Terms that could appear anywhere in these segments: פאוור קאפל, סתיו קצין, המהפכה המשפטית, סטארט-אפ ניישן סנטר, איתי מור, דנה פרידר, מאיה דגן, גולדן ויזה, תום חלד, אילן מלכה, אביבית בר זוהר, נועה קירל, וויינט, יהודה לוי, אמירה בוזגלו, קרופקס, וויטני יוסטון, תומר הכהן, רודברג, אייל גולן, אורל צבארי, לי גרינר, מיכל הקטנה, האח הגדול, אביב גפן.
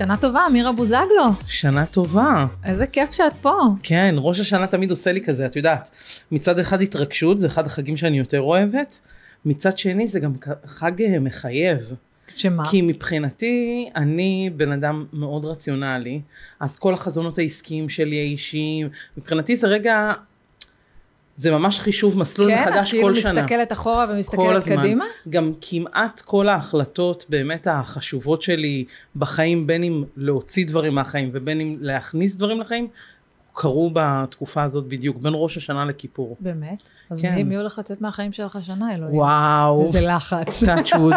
שנה טובה, אמירה בוזגלו. שנה טובה. איזה כיף שאת פה. כן, ראש השנה תמיד עושה לי כזה, את יודעת. מצד אחד התרגשות, זה אחד החגים שאני יותר אוהבת. מצד שני זה גם חג מחייב. שמה? כי מבחינתי, אני בן אדם מאוד רציונלי, אז כל החזונות העסקיים שלי, האישיים, מבחינתי זה רגע... זה ממש חישוב מסלול מחדש כל שנה. כן, אני מסתכלת אחורה ומסתכלת קדימה. גם כמעט כל ההחלטות באמת החשובות שלי בחיים, בין אם להוציא דברים מהחיים ובין אם להכניס דברים לחיים, קרו בתקופה הזאת בדיוק, בין ראש השנה לכיפור. באמת? אז מי הולך לצאת מהחיים שלך השנה, אלוהים? וואו. איזה לחץ. תאצ'וד.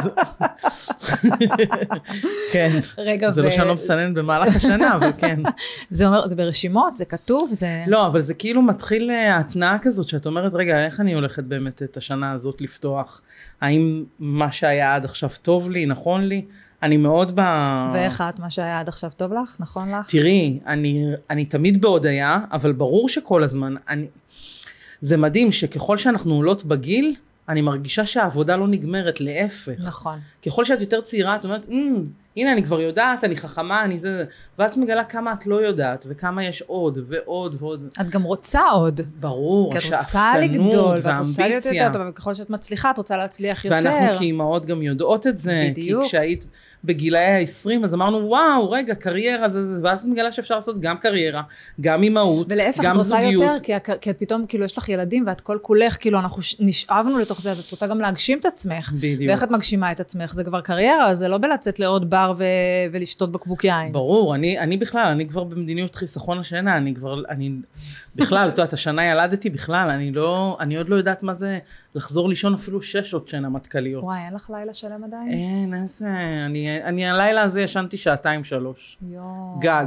כן. רגע, זה לא שאני מסנן במהלך השנה, אבל כן. זה אומר, זה ברשימות, זה כתוב, זה... לא, אבל זה כאילו מתחיל התנאה כזאת, שאת אומרת, רגע, איך אני הולכת באמת את השנה הזאת לפתוח? האם מה שהיה עד עכשיו טוב לי, נכון לי? אני מאוד ב... ואיך את, מה שהיה עד עכשיו טוב לך? נכון לך? תראי, אני תמיד בהודעה, אבל ברור שכל הזמן, זה מדהים שככל שאנחנו עולות בגיל, אני מרגישה שהעבודה לא נגמרת, להפך. נכון. ככל שאת יותר צעירה, את אומרת, הנה, אני כבר יודעת, אני חכמה, אני זה... ואז את מגלה כמה את לא יודעת, וכמה יש עוד, ועוד, ועוד. את גם רוצה עוד. ברור, השאפתנות והאמביציה. וככל שאת מצליחה, את רוצה להצליח יותר. ואנחנו כאימהות גם יודעות את זה. בדיוק. כי כשהיית בגילאי ה-20, אז אמרנו, וואו, רגע, קריירה, ואז את מגלה שאפשר לעשות גם קריירה, גם אימהות, גם זוגיות. ולהפך, את רוצה יותר, כי את פתאום, כאילו, יש לך ילדים, ואת כל כולך, כאילו, אנחנו נשאבנו לתוך זה, אז את רוצה גם להגשים את עצמך. בדיוק. ואיך את מגשימה את עצמך? זה כבר קריירה, זה לא בלצאת לעוד בר ולשתות בקבוק יין. ברור, אני בכלל, אני כבר במדיניות חיסכון השנה, אני כבר, אני בכלל, את השנה ילדתי בכלל, אני עוד לא יודעת מה זה לחזור לישון אפילו 6 שנה מטכליות. וואי, אין לך לילה שלם עדיין? אין, איזה, אני הלילה הזה ישנתי 2-3. גג.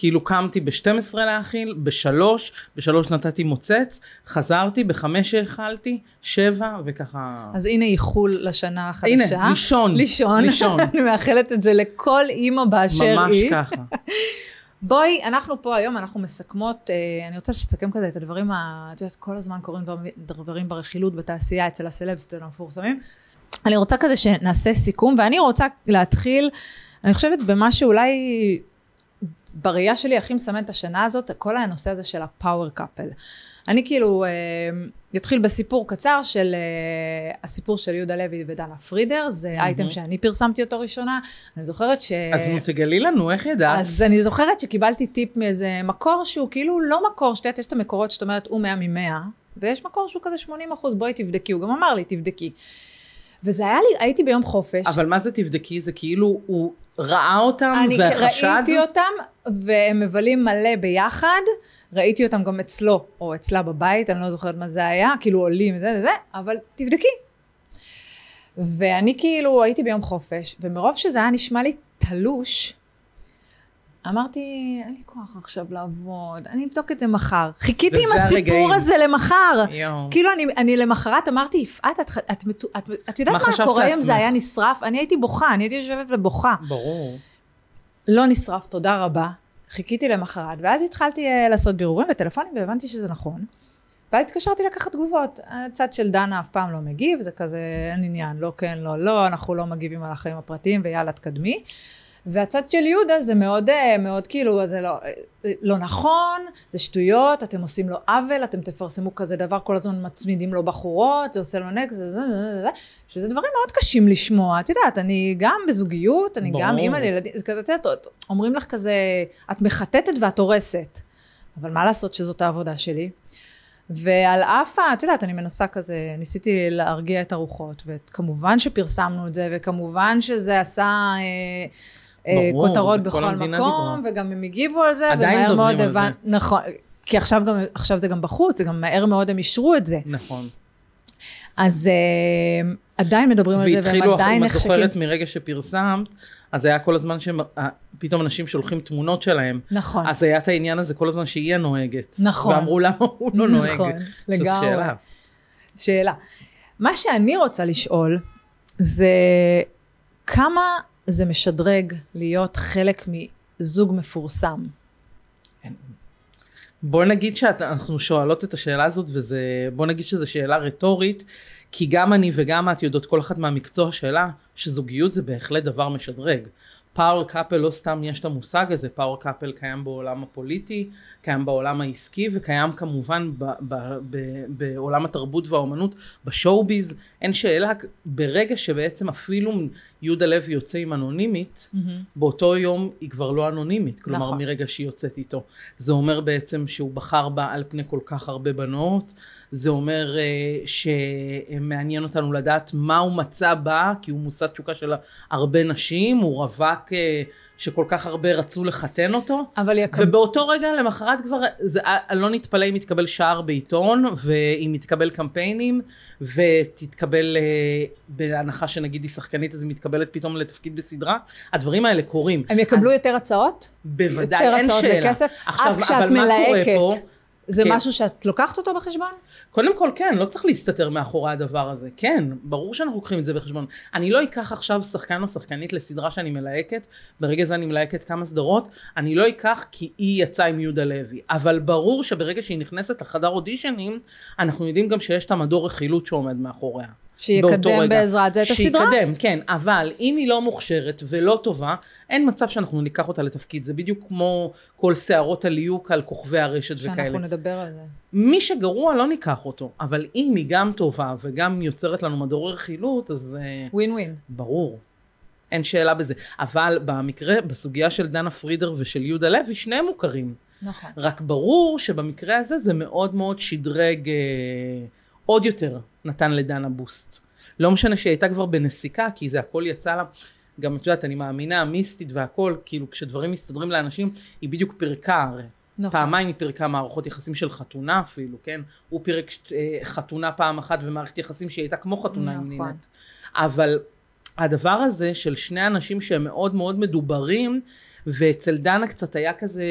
כאילו קמתי ב-12 להאכיל, ב-3 נתתי מוצץ, חזרתי, ב-5 האכלתי, 7 וככה. אז הנה איחול לשנה החדשה. הנה, לישון. אני מאחלת את זה לכל אימא באשר ממש היא. ממש ככה. בואי, אנחנו פה היום, אנחנו מסכמות, אני רוצה שתסכם כזה את הדברים, את יודעת, כל הזמן קוראים דברים ברכילות, בתעשייה, אצל הסלבסטים המפורסמים. אני רוצה כזה שנעשה סיכום, ואני רוצה להתחיל, אני חושבת במה שאולי... בראייה שלי הכי מסמן את השנה הזאת, כל הנושא הזה של הפאוור קאפל. אני כאילו, יתחיל בסיפור קצר של, הסיפור של יהודה לוי ודנה פרידר, זה אייטם שאני פרסמתי אותו ראשונה, אני זוכרת ש... אז תגלי לנו, איך ידעת? אז אני זוכרת שקיבלתי טיפ מאיזה מקור שהוא כאילו לא מקור, שתיית, יש את המקורות שאת אומרת, הוא 100 מ-100, ויש מקור שהוא כזה 80%, בואי תבדקי, הוא גם אמר לי, תבדקי. וזה היה לי, הייתי ביום חופש. אבל מה זה תבדקי? זה כאילו הוא ראה אותם והחשד? אני ראיתי אותם והם מבלים מלא ביחד. ראיתי אותם גם אצלו או אצלה בבית, אני לא זוכרת מה זה היה, כאילו עולים, זה, אבל תבדקי. ואני כאילו הייתי ביום חופש, ומרוב שזה היה נשמע לי תלוש, אמרתי, אין לי כוח עכשיו לעבוד, אני אבדוק את זה מחר. חיכיתי עם הסיפור הזה למחר. כאילו אני למחרת אמרתי, יפעת, את יודעת מה קורה אם זה היה נשרף? אני הייתי בוכה, אני הייתי יושבת ובוכה. ברור. לא נשרף, תודה רבה. חיכיתי למחרת, ואז התחלתי לעשות בירורים בטלפונים, והבנתי שזה נכון. ואז התקשרתי לקחת תגובות. הצד של דנה אף פעם לא מגיב, זה כזה, אין עניין, לא כן, לא, לא, אנחנו לא מגיבים על החיים הפרטיים, ויאללה, תקדמי. והצד של יהודה זה מאוד, מאוד כאילו, זה לא נכון, זה שטויות, אתם עושים לו עוול, אתם תפרסמו כזה דבר, כל הזמן מצמידים לו בחורות, זה עושה לו נק, זה, שזה דברים מאוד קשים לשמוע, את יודעת, אני גם בזוגיות, אני גם אימא לילדים, זה כזה, אומרים לך כזה, את מחטטת ואת הורסת, אבל מה לעשות שזאת העבודה שלי? ועל אף, את יודעת, אני מנסה כזה, ניסיתי להרגיע את הרוחות, וכמובן שפרסמנו את זה, וכמובן שזה עשה... כותרות בכל מקום, וגם הם הגיבו על זה, עדיין דוברים על זה. נכון, כי עכשיו זה גם בחוץ, זה גם מהר מאוד הם אישרו את זה. נכון. אז עדיין מדברים על זה, והם עדיין נחשקים. והתחילו, אם את זוכרת מרגע שפרסמת, אז היה כל הזמן שפתאום אנשים שולחים תמונות שלהם. נכון. אז היה את העניין הזה כל הזמן שהיא הנוהגת. נכון. ואמרו למה הוא לא נוהג. נכון, לגמרי. זו שאלה. מה שאני רוצה לשאול, זה כמה... זה משדרג להיות חלק מזוג מפורסם. בוא נגיד שאנחנו שואלות את השאלה הזאת, ובוא נגיד שזו שאלה רטורית, כי גם אני וגם את יודעות כל אחת מהמקצוע שלה, שזוגיות זה בהחלט דבר משדרג. פאוור קאפל לא סתם יש את המושג הזה, פאוור קאפל קיים בעולם הפוליטי, קיים בעולם העסקי וקיים כמובן בעולם התרבות והאומנות, בשואו-ביז, אין שאלה. ברגע שבעצם אפילו יהודה לוי יוצא עם אנונימית, באותו יום היא כבר לא אנונימית, כלומר מרגע שהיא יוצאת איתו. זה אומר בעצם שהוא בחר בה על פני כל כך הרבה בנות, זה אומר שמעניין אותנו לדעת מה הוא מצא בה, כי הוא מושא תשוקה של הרבה נשים, הוא רווק שכל כך הרבה רצו לחתן אותו, ובאותו רגע למחרת כבר לא נתפלא אם יתקבל שער בעיתון, ואם יתקבל קמפיינים, ותתקבל בהנחה שנגיד היא שחקנית, אז היא מתקבלת פתאום לתפקיד בסדרה. הדברים האלה קורים. הם יקבלו יותר הצעות? בוודאי, אין שאלה. עכשיו, אבל מה קורה פה? זה משהו שאת לוקחת אותו בחשבון? קודם כל כן, לא צריך להסתתר מאחורי הדבר הזה. כן, ברור שאנחנו לוקחים את זה בחשבון. אני לא אקח עכשיו שחקן או שחקנית לסדרה שאני מלהקת, ברגע זה אני מלהקת כמה סדרות, אני לא אקח כי היא יצאה עם יהודה לוי. אבל ברור שברגע שהיא נכנסת לחדר אודישנים, אנחנו יודעים גם שיש את המדור רכילות שעומד מאחוריה. שיקדם בעזרת זה את הסדרה? שיקדם, כן, אבל אם היא לא מוכשרת ולא טובה, אין מצב שאנחנו ניקח אותה לתפקיד. זה בדיוק כמו כל שערות הליוק על כוכבי הרשת וכאלה. שאנחנו נדבר על זה. מי שגרוע לא ניקח אותו, אבל אם היא גם טובה וגם יוצרת לנו מדור רכילות, אז... ווין ווין. ברור. אין שאלה בזה. אבל במקרה, בסוגיה של דנה פרידר ושל יהודה לוי, שניהם מוכרים. נכון. רק ברור שבמקרה הזה זה מאוד מאוד שדרג... עוד יותר נתן לדנה בוסט. לא משנה שהיא הייתה כבר בנסיקה, כי זה הכל יצא לה, גם את יודעת, אני מאמינה, מיסטית והכל, כאילו כשדברים מסתדרים לאנשים, היא בדיוק פרקה הרי. נכון. פעמיים היא פרקה מערכות יחסים של חתונה אפילו, כן? הוא פרק חתונה פעם אחת, ומערכת יחסים שהיא הייתה כמו חתונה עם נינת. אבל הדבר הזה של שני אנשים שהם מאוד מאוד מדוברים, ואצל דנה קצת היה כזה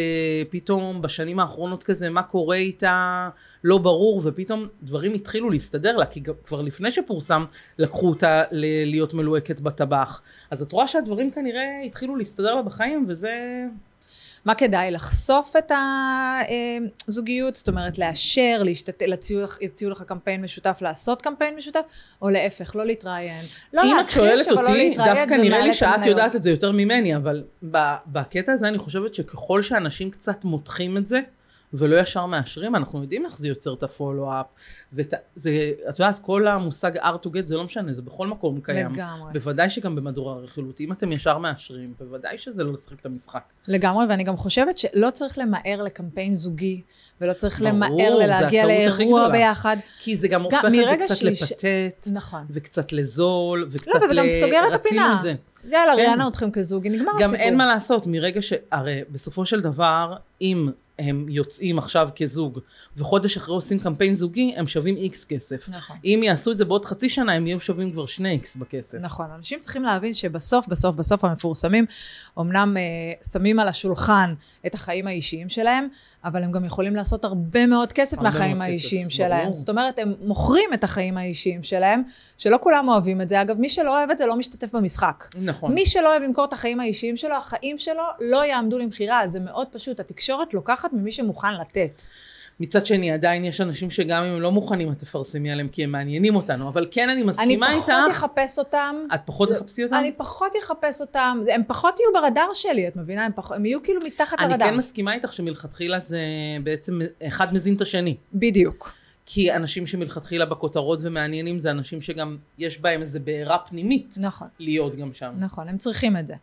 פתאום בשנים האחרונות כזה מה קורה איתה לא ברור, ופתאום דברים התחילו להסתדר לה, כי כבר לפני שפורסם לקחו אותה להיות מלוהקת בטבח, אז את רואה שהדברים כנראה התחילו להסתדר לה בחיים. וזה מה כדאי לחשוף את הזוגיות, זאת אומרת לאשר, להציעו לך קמפיין משותף, לעשות קמפיין משותף, או להפך, לא להתראיין. אם את שואלת אותי, דווקא נראה לי שאת יודעת את זה יותר ממני, אבל בקטע הזה אני חושבת שככל שאנשים קצת מותחים את זה, ולא ישר מאשרים, אנחנו יודעים איך זה יוצר את הפולו-אפ, ואת יודעת, כל המושג R2G זה לא משנה, זה בכל מקום קיים. לגמרי. בוודאי שגם במדורה הרכילות, אם אתם ישר מאשרים, בוודאי שזה לא לשחק את המשחק. לגמרי, ואני גם חושבת שלא צריך למהר לקמפיין זוגי, ולא צריך למהר להגיע לאירוע ביחד. כי זה גם הופך את זה קצת לפטט, נכון. וקצת לזול, וקצת לא, וזה גם סוגר את הפינה. יאללה, ראיינו אתכם כזוגי, נגמר הסיפור. גם אין מה לעשות, מרגע שהרי בסופו של דבר, אם הם יוצאים עכשיו כזוג, וחודש אחרי עושים קמפיין זוגי, הם שווים X כסף. נכון. אם יעשו את זה בעוד חצי שנה, הם יהיו שווים כבר 2X בכסף. נכון, אנשים צריכים להבין שבסוף, בסוף המפורסמים, אמנם שמים על השולחן את החיים האישיים שלהם, אבל הם גם יכולים לעשות הרבה מאוד כסף מהחיים האישיים שלהם. זאת אומרת, הם מוכרים את החיים האישיים שלהם, שלא כולם אוהבים את זה. אגב, מי שלא אוהב את זה לא משתתף במשחק. נכון. מי שלא אוהב למכור את החיים האישיים שלו, החיים שלו לא יעמדו למחירה. זה מאוד פשוט. התקשורת לוקחת ממי שמוכן לתת. מצד שני, עדיין יש אנשים שגם אם הם לא מוכנים, את תפרסמי עליהם כי הם מעניינים אותנו. אבל כן, אני מסכימה איתך. אני פחות יחפש אותם. את פחות תחפשי אותם? אני פחות יחפש אותם. הם פחות יהיו ברדאר שלי, את מבינה? הם יהיו כאילו מתחת הרדאר. אני כן מסכימה איתך שמלכתחילה זה בעצם אחד מזין את השני. בדיוק. כי אנשים שמלכתחילה בכותרות ומעניינים, זה אנשים שגם יש בהם איזו בעירה פנימית. נכון. להיות גם שם. נכון, הם צריכים את זה.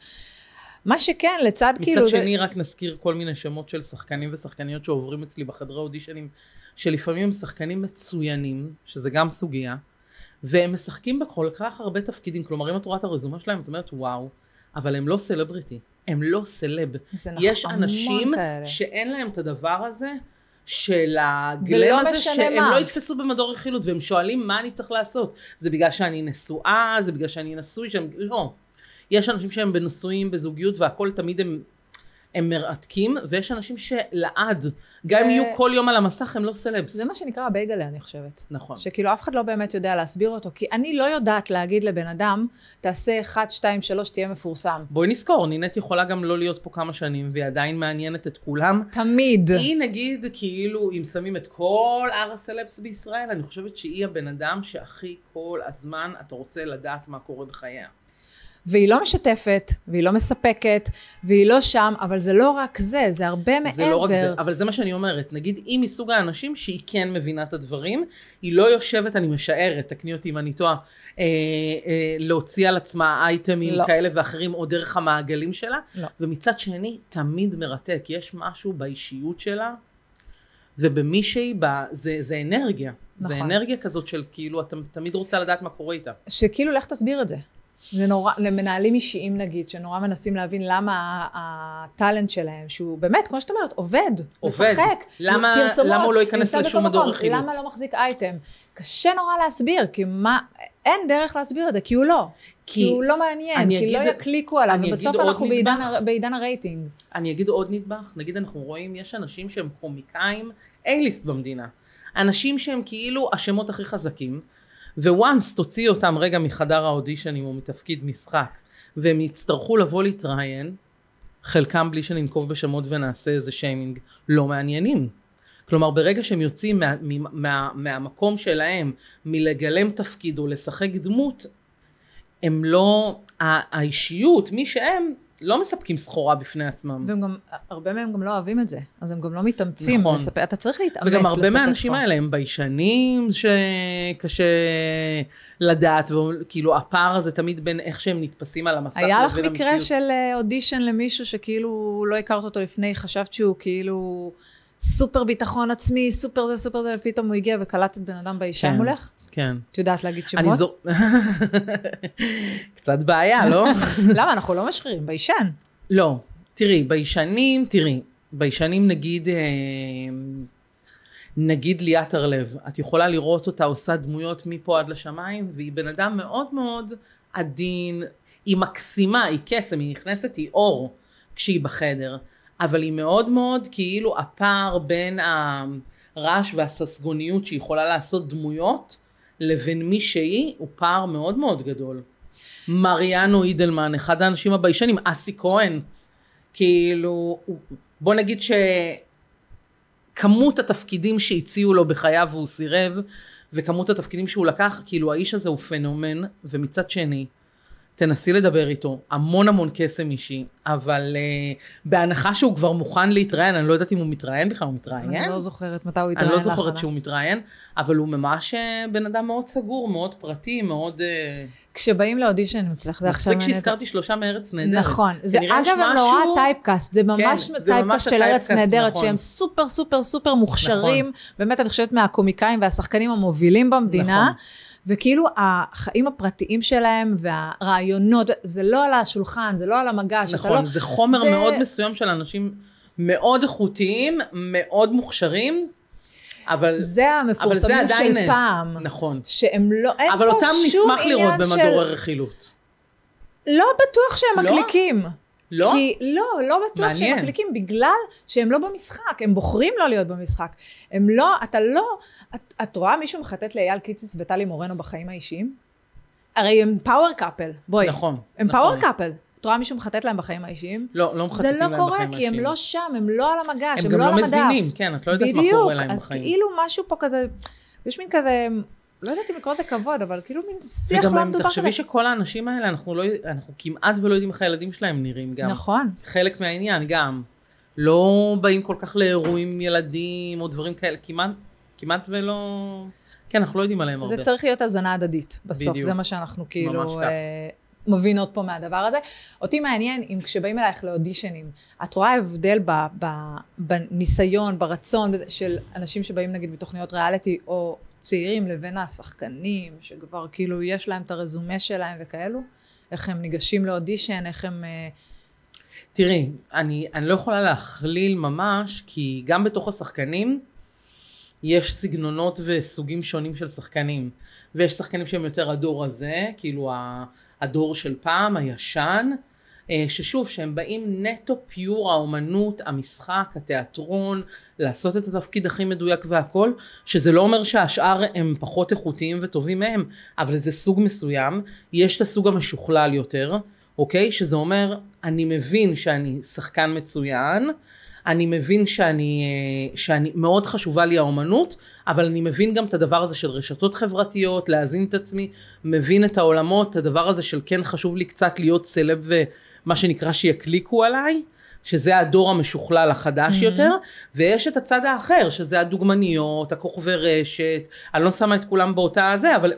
מה שכן, לצד כאילו... מצד שני, רק נזכיר כל מיני שמות של שחקנים ושחקניות שעוברים אצלי בחדרי אודישנים, שלפעמים הם שחקנים מצוינים, שזה גם סוגיה, והם משחקים בכל כך הרבה תפקידים, כלומר, אם את רואה את הרזומה שלהם, את אומרת, וואו, אבל הם לא סלבריטי, הם לא סלב. יש אנשים כאלה. שאין להם את הדבר הזה, של הגלם הזה, שהם מה. לא יתפסו במדור רכילות, והם שואלים מה אני צריך לעשות. זה בגלל שאני נשואה, זה בגלל שאני נשוי, שהם... לא. יש אנשים שהם בנשואים, בזוגיות, והכל תמיד הם מרתקים, ויש אנשים שלעד, גם אם יהיו כל יום על המסך, הם לא סלבס. זה מה שנקרא הבייגלה, אני חושבת. נכון. שכאילו אף אחד לא באמת יודע להסביר אותו, כי אני לא יודעת להגיד לבן אדם, תעשה 1, 2, 3, תהיה מפורסם. בואי נזכור, נינת יכולה גם לא להיות פה כמה שנים, והיא עדיין מעניינת את כולם. תמיד. היא נגיד, כאילו, אם שמים את כל הסלבס בישראל, אני חושבת שהיא הבן אדם שהכי כל הזמן אתה רוצה לדעת מה קורה בחייה. והיא לא משתפת, והיא לא מספקת, והיא לא שם, אבל זה לא רק זה, זה הרבה מעבר. זה לא רק זה, אבל זה מה שאני אומרת. נגיד, היא מסוג האנשים שהיא כן מבינה את הדברים, היא לא יושבת, אני משערת, תקני אותי אם אני טועה, להוציא על עצמה אייטמים כאלה ואחרים, או דרך המעגלים שלה, ומצד שני, תמיד מרתק. יש משהו באישיות שלה, ובמי שהיא באה, זה אנרגיה. זה אנרגיה כזאת של כאילו, אתה תמיד רוצה לדעת מה קורה איתה. שכאילו, לך תסביר את זה. זה נורא, למנהלים אישיים נגיד, שנורא מנסים להבין למה הטלנט שלהם, שהוא באמת, כמו שאת אומרת, עובד, משחק, למה הוא לא ייכנס לשום מדור רכילות? למה לא מחזיק אייטם? קשה נורא להסביר, כי אין דרך להסביר את זה, כי הוא לא. כי הוא לא מעניין, כי לא יקליקו עליו, ובסוף אנחנו בעידן הרייטינג. אני אגיד עוד נדבך, נגיד אנחנו רואים, יש אנשים שהם קומיקאים, A-ליסט במדינה. אנשים שהם כאילו השמות הכי חזקים, וואנס תוציא אותם רגע מחדר האודישנים או מתפקיד משחק, והם יצטרכו לבוא להתראיין, חלקם בלי שננקוב בשמות ונעשה איזה שיימינג, לא מעניינים. כלומר ברגע שהם יוצאים מהמקום שלהם, מלגלם תפקיד או לשחק דמות, הם לא, האישיות, מי שהם, לא מספקים סחורה בפני עצמם. והם גם, הרבה מהם גם לא אוהבים את זה, אז הם גם לא מתאמצים. נכון. אתה צריך להתאמץ. וגם הרבה מהאנשים האלה הם ביישנים שקשה לדעת, וכאילו הפער הזה תמיד בין איך שהם נתפסים על המסך. היה לך מקרה של אודישן למישהו שכאילו לא הכרת אותו לפני, חשבת שהוא כאילו סופר ביטחון עצמי, סופר זה, סופר זה, ופתאום הוא הגיע וקלט את בן אדם באישה מולך? כן. את יודעת להגיד שמות? קצת בעיה, לא? למה? אנחנו לא משחררים, ביישן. לא, תראי, ביישנים נגיד ליאת הרלב, את יכולה לראות אותה עושה דמויות מפה עד לשמיים, והיא בן אדם מאוד מאוד עדין, היא מקסימה, היא קסם, היא נכנסת, היא אור כשהיא בחדר, אבל היא מאוד מאוד כאילו הפער בין הרעש והססגוניות שהיא יכולה לעשות דמויות, לבין מי שהיא, הוא פער מאוד מאוד גדול. מריאנו אידלמן, אחד האנשים הביישנים, אסי כהן, כאילו, בוא נגיד שכמות התפקידים שהציעו לו בחייו והוא סירב, וכמות התפקידים שהוא לקח, כאילו האיש הזה הוא פנומן, ומצד שני, תנסי לדבר איתו, המון המון קסם אישי, אבל בהנחה שהוא כבר מוכן להתראיין, אני לא יודעת אם הוא מתראיין בכלל, הוא מתראיין. אני לא זוכרת מתי הוא התראיין. אני לא זוכרת שהוא מתראיין, אבל הוא ממש בן אדם מאוד סגור, מאוד פרטי, מאוד... כשבאים לאודישן, מצליח זה עכשיו... מצליק שהזכרתי 3 מארץ נהדרת. נכון, זה אגב נורא טייפקאסט, זה ממש טייפקאסט של ארץ נהדרת, שהם סופר סופר סופר מוכשרים, באמת אני חושבת מהקומיקאים והשחקנים המובילים במדינה, וכאילו החיים הפרטיים שלהם והרעיונות, זה לא על השולחן, זה לא על המגש. נכון, לא... זה חומר זה... מאוד מסוים של אנשים מאוד איכותיים, מאוד מוכשרים, אבל זה המפורסמים אבל זה של אין. פעם. נכון. שהם לא, אין פה שום עניין של... אבל אותם נשמח לראות במדור הרכילות. לא בטוח שהם מקליקים. לא? כי לא בטוח מעניין. שהם מקליקים, בגלל שהם לא במשחק, הם בוחרים לא להיות במשחק. הם לא, אתה לא, את רואה מישהו מחטט לאייל קיציס וטלי מורנו בחיים האישיים? הרי הם פאוור קאפל, בואי. נכון. הם פאוור קאפל. את רואה מישהו מחטט להם בחיים האישיים? לא מחטטים להם בחיים האישיים. זה לא קורה, כי הם לא שם, הם לא על המגש, הם לא על המדף. הם גם לא מזינים, כן, את לא יודעת מה קורה להם בחיים. בדיוק, אז כאילו משהו פה כזה, יש מין כזה... לא יודעת אם לקרוא את זה כבוד, אבל כאילו מין שיח לא מדובר כזה. וגם תחשבי שכל האנשים האלה, אנחנו כמעט ולא יודעים איך הילדים שלהם נראים גם. נכון. חלק מהעניין גם. לא באים כל כך לאירועים ילדים או דברים כאלה, כמעט ולא... כן, אנחנו לא יודעים עליהם הרבה. זה צריך להיות הזנה הדדית בסוף. בדיוק. זה מה שאנחנו כאילו מבינות פה מהדבר הזה. אותי מעניין אם כשבאים אלייך לאודישנים, את רואה הבדל בניסיון, ברצון של אנשים שבאים נגיד בתוכניות ריאליטי או צעירים לבין השחקנים, שכבר כאילו יש להם את הרזומה שלהם וכאלו, איך הם ניגשים לאודישן, איך הם... תראי, אני לא יכולה להכליל ממש, כי גם בתוך השחקנים, יש סגנונות וסוגים שונים של שחקנים, ויש שחקנים שהם יותר הדור הזה, כאילו הדור של פעם, הישן, ששוב, שהם באים נטו פיור, האומנות, המשחק, התיאטרון, לעשות את התפקיד הכי מדויק והכל, שזה לא אומר שהשאר הם פחות איכותיים וטובים מהם, אבל זה סוג מסוים, יש את הסוג המשוכלל יותר, אוקיי? שזה אומר, אני מבין שאני שחקן מצוין, אני מבין שאני מאוד חשובה לי האומנות, אבל אני מבין גם את הדבר הזה של רשתות חברתיות, להזין את עצמי, מבין את העולמות, את הדבר הזה של כן חשוב לי קצת להיות סלב ומה שנקרא שיקליקו עליי, שזה הדור המשוכלל החדש יותר, ויש את הצד האחר, שזה הדוגמניות, הכוכבי רשת, אני לא שמה את כולם באותה הזה, אבל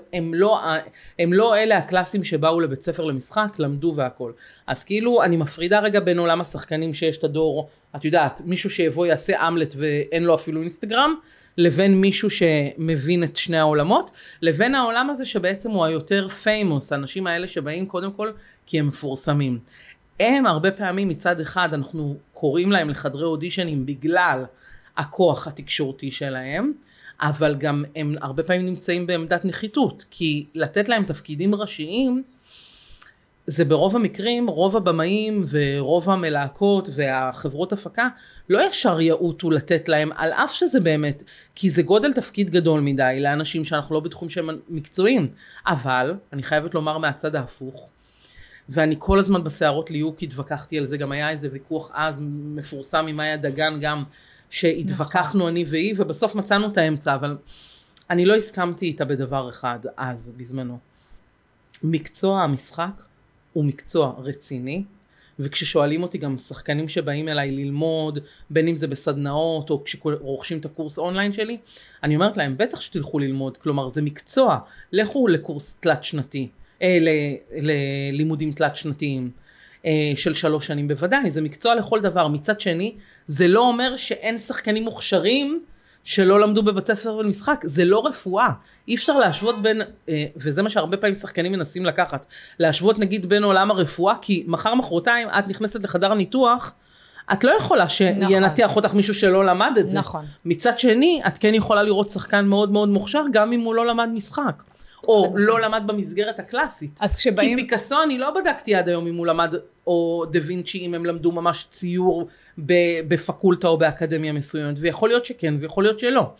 הם לא אלה הקלאסים שבאו לבית ספר למשחק, למדו והכל. אז כאילו אני מפרידה רגע בין עולם השחקנים שיש את הדור, את יודעת, מישהו שיבוא יעשה אמלט ואין לו אפילו אינסטגרם, לבין מישהו שמבין את שני העולמות, לבין העולם הזה שבעצם הוא היותר פיימוס, האנשים האלה שבאים קודם כל כי הם מפורסמים. הם הרבה פעמים מצד אחד אנחנו קוראים להם לחדרי אודישנים בגלל הכוח התקשורתי שלהם, אבל גם הם הרבה פעמים נמצאים בעמדת נחיתות, כי לתת להם תפקידים ראשיים זה ברוב המקרים, רוב הבמאים ורוב המלהקות והחברות הפקה לא ישר יעוטו לתת להם, על אף שזה באמת, כי זה גודל תפקיד גדול מדי לאנשים שאנחנו לא בתחום שהם מקצועיים, אבל אני חייבת לומר מהצד ההפוך, ואני כל הזמן בסערות ליוק התווכחתי על זה, גם היה איזה ויכוח אז מפורסם עם מאיה דגן גם, שהתווכחנו אני והיא, ובסוף מצאנו את האמצע, אבל אני לא הסכמתי איתה בדבר אחד אז בזמנו. מקצוע המשחק הוא מקצוע רציני, וכששואלים אותי גם שחקנים שבאים אליי ללמוד, בין אם זה בסדנאות או כשרוכשים את הקורס אונליין שלי, אני אומרת להם בטח שתלכו ללמוד, כלומר זה מקצוע, לכו לקורס תלת שנתי. ללימודים תלת שנתיים של 3 שנים בוודאי, זה מקצוע לכל דבר. מצד שני זה לא אומר שאין שחקנים מוכשרים שלא למדו בבתי ספר במשחק, זה לא רפואה, אי אפשר להשוות בין, וזה מה שהרבה פעמים שחקנים מנסים לקחת, להשוות נגיד בין עולם הרפואה, כי מחר מחרתיים את נכנסת לחדר ניתוח, את לא יכולה שינתח אותך מישהו שלא למד את זה, מצד שני את כן יכולה לראות שחקן מאוד מאוד מוכשר גם אם הוא לא למד משחק או לא למד במסגרת הקלאסית. כי פיקאסו אני לא בדקתי עד היום אם הוא למד, או דה וינצ'י אם הם למדו ממש ציור בפקולטה או באקדמיה מסוימת, ויכול להיות שכן ויכול להיות שלא.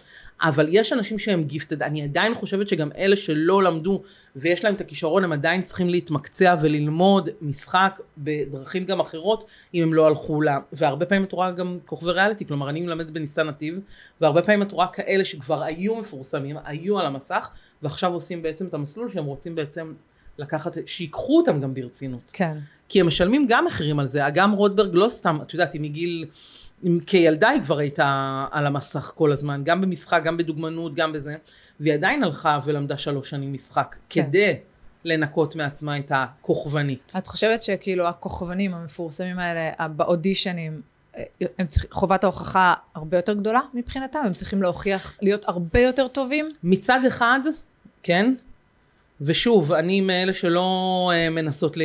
אבל יש אנשים שהם גיפטד, אני עדיין חושבת שגם אלה שלא למדו ויש להם את הכישרון, הם עדיין צריכים להתמקצע וללמוד משחק בדרכים גם אחרות אם הם לא הלכו לה. והרבה פעמים את רואה גם כוכבי ריאליטי, כלומר אני מלמד בניסן נתיב, והרבה פעמים את רואה כאלה שכבר היו מפורסמים, היו על המסך, ועכשיו עושים בעצם את המסלול שהם רוצים בעצם לקחת, שיקחו אותם גם ברצינות. כן. כי הם משלמים גם מחירים על זה, גם רודברג לא סתם, את יודעת, כילדה היא כבר הייתה על המסך כל הזמן, גם במשחק, גם בדוגמנות, גם בזה, והיא עדיין הלכה ולמדה 3 שנים משחק, כן. כדי לנקות מעצמה את הכוכבנית. את חושבת שכאילו הכוכבנים המפורסמים האלה, באודישנים, חובת ההוכחה הרבה יותר גדולה מבחינתם, הם צריכים להוכיח להיות הרבה יותר טובים? מצד אחד, כן, ושוב, אני מאלה שלא מנסות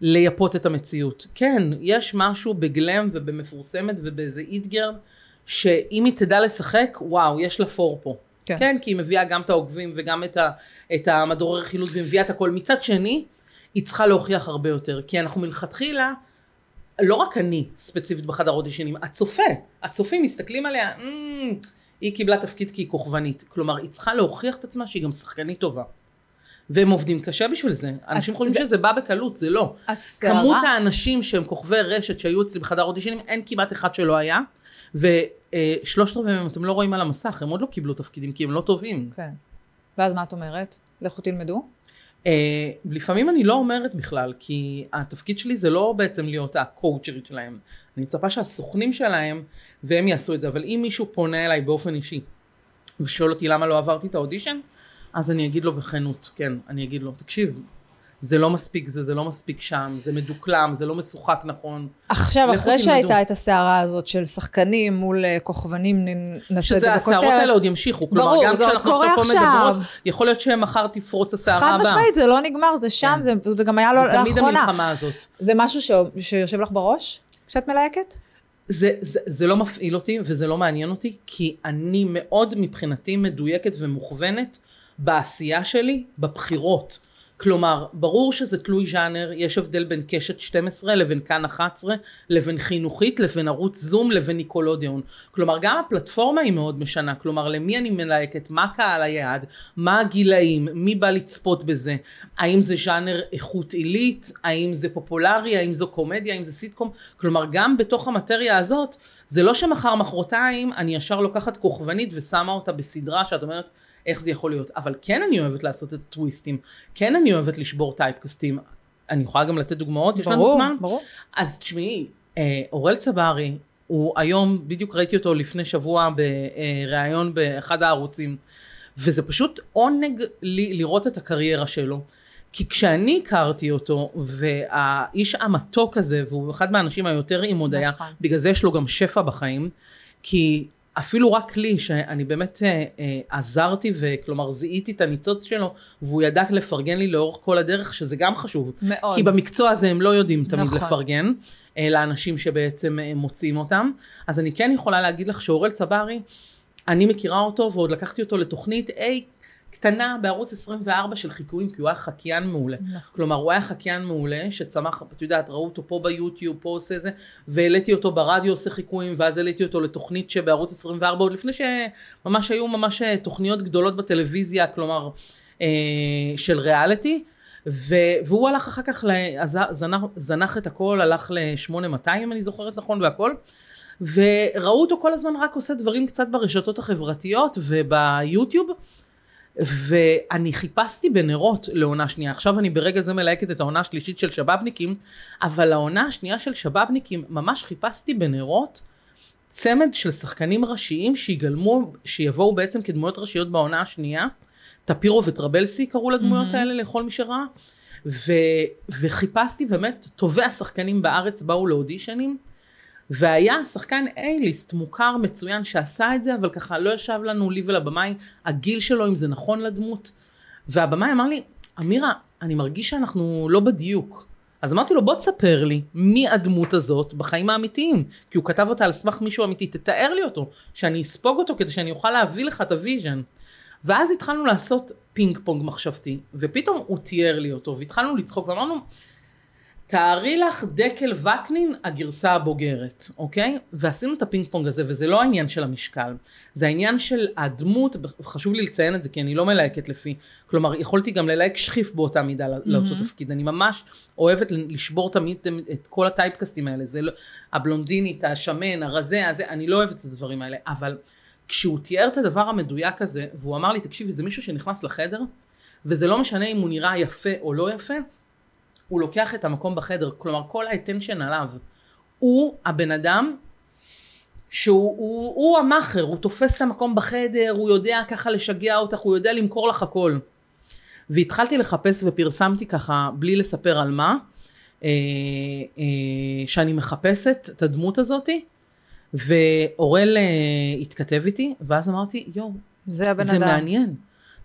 לייפות את המציאות. כן, יש משהו בגלם ובמפורסמת ובאיזה איתגר, שאם היא תדע לשחק, וואו, יש לה פור פה. כן. כן, כי היא מביאה גם את העוגבים וגם את המדור הרכילות, והיא מביאה את הכל. מצד שני, היא צריכה להוכיח הרבה יותר, כי אנחנו מלכתחילה, לא רק אני ספציפית בחדר אודישנים, הצופים מסתכלים עליה, היא קיבלה תפקיד כי היא כוכבנית, כלומר היא צריכה להוכיח את עצמה שהיא גם שחקנית טובה, והם עובדים קשה בשביל זה, אנשים חושבים שזה בא בקלות, זה לא, כמות האנשים שהם כוכבי רשת שהיו אצלי בחדר אודישנים, אין כמעט אחד שלא היה, ושלושת רבעים אתם לא רואים על המסך, הם עוד לא קיבלו תפקידים כי הם לא טובים. כן, ואז מה את אומרת? לכו תלמדו? לפעמים אני לא אומרת בכלל, כי התפקיד שלי זה לא בעצם להיות הקואוצ'רית שלהם, אני מצפה שהסוכנים שלהם והם יעשו את זה, אבל אם מישהו פונה אליי באופן אישי ושואל אותי למה לא עברתי את האודישן, אז אני אגיד לו בכנות, כן, אני אגיד לו תקשיב, זה לא מספיק זה, זה לא מספיק שם, זה מדוקלם, זה לא משוחק נכון. עכשיו, אחרי שהייתה את הסערה הזאת של שחקנים מול כוכבנים, ננסה את זה בכותרת. שהסערות האלה עוד ימשיכו, כלומר, גם כשאנחנו קורה עכשיו. יכול להיות שמחר תפרוץ הסערה הבאה. חד משמעית, זה לא נגמר, זה שם, זה גם היה לא לאחרונה. זה תמיד המלחמה הזאת. זה משהו שיושב לך בראש, כשאת מלהקת? זה לא מפעיל אותי וזה לא מעניין אותי, כי אני מאוד מבחינתי מדויקת ומוכוונת בעשייה שלי, בבחירות. כלומר, ברור שזה תלוי ז'אנר, יש הבדל בין קשת 12 לבין כאן 11, לבין חינוכית, לבין ערוץ זום, לבין ניקולודיון. כלומר, גם הפלטפורמה היא מאוד משנה, כלומר, למי אני מלהקת, מה קהל היעד, מה הגילאים, מי בא לצפות בזה, האם זה ז'אנר איכות עילית, האם זה פופולרי, האם זו קומדיה, האם זה סיטקום, כלומר, גם בתוך המטריה הזאת, זה לא שמחר מחרותיים, אני ישר לוקחת כוכבנית ושמה אותה בסדרה שאת אומרת, איך זה יכול להיות? אבל כן אני אוהבת לעשות את הטוויסטים, כן אני אוהבת לשבור טייפקסטים, אני יכולה גם לתת דוגמאות, יש לנו זמן? ברור. אז תשמעי, אורל צבארי, הוא היום, בדיוק ראיתי אותו לפני שבוע בראיון באחד הערוצים, וזה פשוט עונג לי לראות את הקריירה שלו, כי כשאני הכרתי אותו, והאיש המתוק הזה, והוא אחד מהאנשים היותר עם הודעה, בגלל זה יש לו גם שפע בחיים, כי אפילו רק לי, שאני באמת עזרתי, וכלומר זיהיתי את הניצוץ שלו, והוא ידע לפרגן לי לאורך כל הדרך, שזה גם חשוב. מאוד. כי במקצוע הזה הם לא יודעים תמיד לפרגן, לאנשים שבעצם מוצאים אותם. אז אני כן יכולה להגיד לך שאורל צבארי, אני מכירה אותו, ועוד לקחתי אותו לתוכנית קטנה בערוץ 24 של חיקויים, כי הוא היה חקיין מעולה. כלומר, הוא היה חקיין מעולה שצמח, את יודעת, ראו אותו פה ביוטיוב, פה עושה זה, והעליתי אותו ברדיו עושה חיקויים, ואז העליתי אותו לתוכנית שבערוץ 24, עוד לפני שממש היו ממש תוכניות גדולות בטלוויזיה, כלומר, של ריאליטי, והוא הלך אחר כך, זנח את הכל, הלך ל-8200, אם אני זוכרת נכון, והכל, וראו אותו כל הזמן רק עושה דברים קצת ברשתות החברתיות וביוטיוב, ואני חיפשתי בנרות לעונה שנייה, עכשיו אני ברגע זה מלהקת את העונה השלישית של שבאבניקים, אבל העונה השנייה של שבאבניקים, ממש חיפשתי בנרות צמד של שחקנים ראשיים שיגלמו, שיבואו בעצם כדמויות ראשיות בעונה השנייה, טפירו וטרבלסי קראו לדמויות האלה לכל מי שראה, וחיפשתי באמת, טובי השחקנים בארץ באו לאודישנים, והיה שחקן אייליסט מוכר מצוין שעשה את זה, אבל ככה לא ישב לנו לי ולבמאי, הגיל שלו אם זה נכון לדמות. והבמאי אמר לי, אמירה, אני מרגיש שאנחנו לא בדיוק. אז אמרתי לו, בוא תספר לי מי הדמות הזאת בחיים האמיתיים. כי הוא כתב אותה על סמך מישהו אמיתי, תתאר לי אותו, שאני אספוג אותו כדי שאני אוכל להביא לך את הוויז'ן. ואז התחלנו לעשות פינג פונג מחשבתי, ופתאום הוא תיאר לי אותו, והתחלנו לצחוק, ואמרנו, תארי לך דקל וקנין, הגרסה הבוגרת, אוקיי? ועשינו את הפינג פונג הזה, וזה לא העניין של המשקל, זה העניין של הדמות, חשוב לי לציין את זה, כי אני לא מלהקת לפי, כלומר, יכולתי גם ללהק שכיף באותה מידה לאותו תפקיד, אני ממש אוהבת לשבור תמיד את כל הטייפקסטים האלה, זה לא, הבלונדינית, השמן, הרזה, הזה, אני לא אוהבת את הדברים האלה, אבל כשהוא תיאר את הדבר המדויק הזה, והוא אמר לי, תקשיב, זה מישהו שנכנס לחדר, וזה לא משנה אם הוא נראה יפה או לא יפה, הוא לוקח את המקום בחדר, כלומר כל האטנשן עליו, הוא הבן אדם, שהוא המאחר, הוא תופס את המקום בחדר, הוא יודע ככה לשגע אותך, הוא יודע למכור לך הכל. והתחלתי לחפש ופרסמתי ככה, בלי לספר על מה, שאני מחפשת את הדמות הזאת, ואורל התכתב איתי, ואז אמרתי, יו, זה הבן אדם. זה מעניין,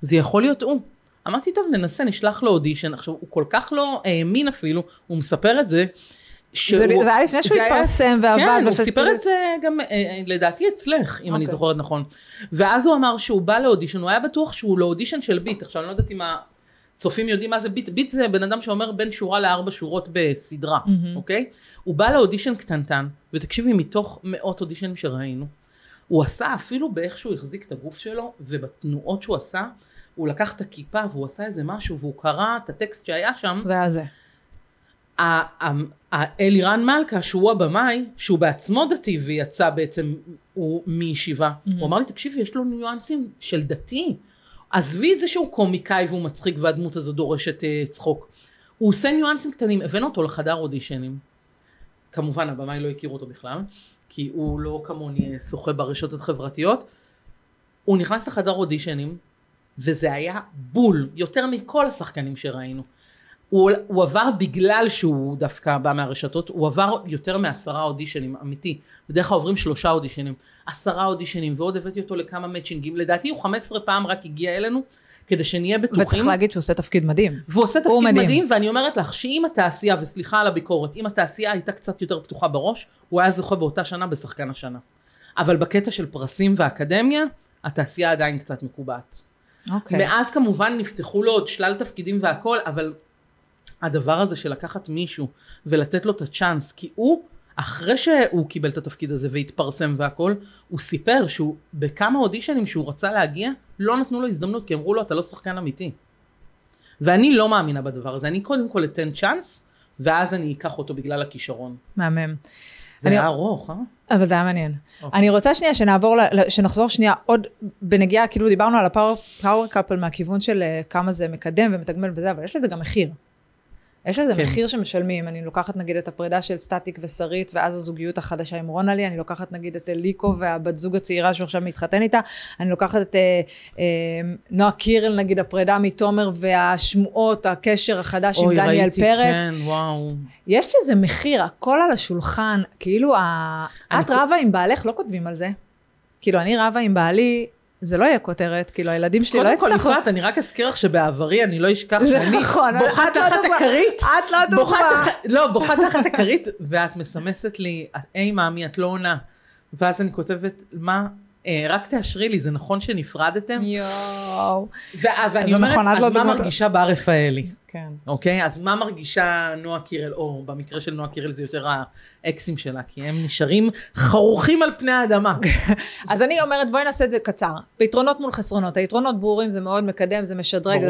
זה יכול להיות הוא. אמרתי, טוב, ננסה, נשלח לו אודישן. עכשיו, הוא כל כך לא האמין אפילו, הוא מספר את זה. זה היה לפני שהוא התפרסם ועבד. כן, הוא סיפר את זה גם, לדעתי אצלך, אם אני זוכרת נכון. ואז הוא אמר שהוא בא לאודישן, הוא היה בטוח שהוא לאודישן של ביט. עכשיו, אני לא יודעת אם הצופים יודעים מה זה ביט. ביט זה בן אדם שאומר בין שורה לארבע שורות בסדרה, אוקיי? הוא בא לאודישן קטנטן, ותקשיבי, מתוך מאות אודישנים שראינו, הוא עשה אפילו באיכשהו החזיק את הגוף שלו, ובתנועות שהוא עשה, הוא לקח את הכיפה והוא עשה איזה משהו, והוא קרא את הטקסט שהיה שם. זה היה זה. אילן מלכה, שהוא הבמאי, שהוא בעצמו דתי ויצא בעצם, הוא מישיבה. הוא אמר לי, תקשיבי, יש לו ניואנסים של דתי. עזבי את זה שהוא קומיקאי והוא מצחיק, והדמות הזו דורשת צחוק. הוא עושה ניואנסים קטנים, הבאנו אותו לחדר אודישנים. כמובן, הבמאי לא הכיר אותו בכלל, כי הוא לא כמוני שוחה ברשתות חברתיות. הוא נכנס לחדר אודישנים, וזה היה בול, יותר מכל השחקנים שראינו. הוא עבר בגלל שהוא דווקא בא מהרשתות, הוא עבר יותר מ10 אודישנים, אמיתי. בדרך כלל עוברים 3 אודישנים, 10 אודישנים, ועוד הבאתי אותו לכמה מצ'ינגים. לדעתי הוא 15 פעם רק הגיע אלינו, כדי שנהיה בטוחים. וצריך להגיד שהוא עושה תפקיד מדהים. והוא עושה תפקיד מדהים, ואני אומרת לך, שאם התעשייה, וסליחה על הביקורת, אם התעשייה הייתה קצת יותר פתוחה בראש, הוא היה זוכה באותה שנה בשחקן השנה. אבל בקטע של פרסים ואקדמיה, התעשייה עדיין קצת מקובעת. מאז כמובן נפתחו לו עוד שלל תפקידים והכל, אבל הדבר הזה של לקחת מישהו ולתת לו את הצ'אנס, כי הוא אחרי שהוא קיבל את התפקיד הזה והתפרסם והכל, הוא סיפר שהוא בכמה אודישנים שהוא רצה להגיע, לא נתנו לו הזדמנות, כי אמרו לו, אתה לא שחקן אמיתי. ואני לא מאמינה בדבר הזה, אני קודם כל אתן צ'אנס, ואז אני אקח אותו בגלל הכישרון. מהמם. זה היה ארוך, אה? אבל זה היה מעניין. אני רוצה שנייה שנחזור שנייה עוד בנגיעה, כאילו דיברנו על הפאוור קאפל מהכיוון של כמה זה מקדם ומתגמל וזה, אבל יש לזה גם מחיר. יש לזה מחיר שמשלמים. אני לוקחת נגיד את הפרידה של סטטיק ושרית, ואז הזוגיות החדשה עם רונלי, אני לוקחת נגיד את אליקו והבת זוג הצעירה שעכשיו מתחתן איתה, אני לוקחת את נועה קירל נגיד הפרידה מתומר והשמועות, הקשר החדש עם דניאל פרץ. כן, וואו. יש לזה מחיר, הכל על השולחן, כאילו את רבה עם בעלך, לא כותבים על זה. כאילו אני רבה עם בעלי, זה לא יהיה כותרת, כאילו הילדים שלי לא יצטרכו. קודם כל, יפעת, אני רק אזכיר לך שבעברי אני לא אשכח שאני בוכה תחת הכרית. את לא דוגמה. לא, בוכה תחת הכרית, ואת מסמסת לי, היי מאמי, את לא עונה. ואז אני כותבת, מה? רק תאשרי לי, זה נכון שנפרדתם? יואו. ואני אומרת, אז מה מרגישה בר רפאלי? כן. אוקיי? אז מה מרגישה נועה קירל, או במקרה של נועה קירל זה יותר האקסים שלה, כי הם נשארים חרוכים על פני האדמה. אז אני אומרת, בואי נעשה את זה קצר. ביתרונות מול חסרונות. היתרונות ברורים, זה מאוד מקדם, זה משדרג.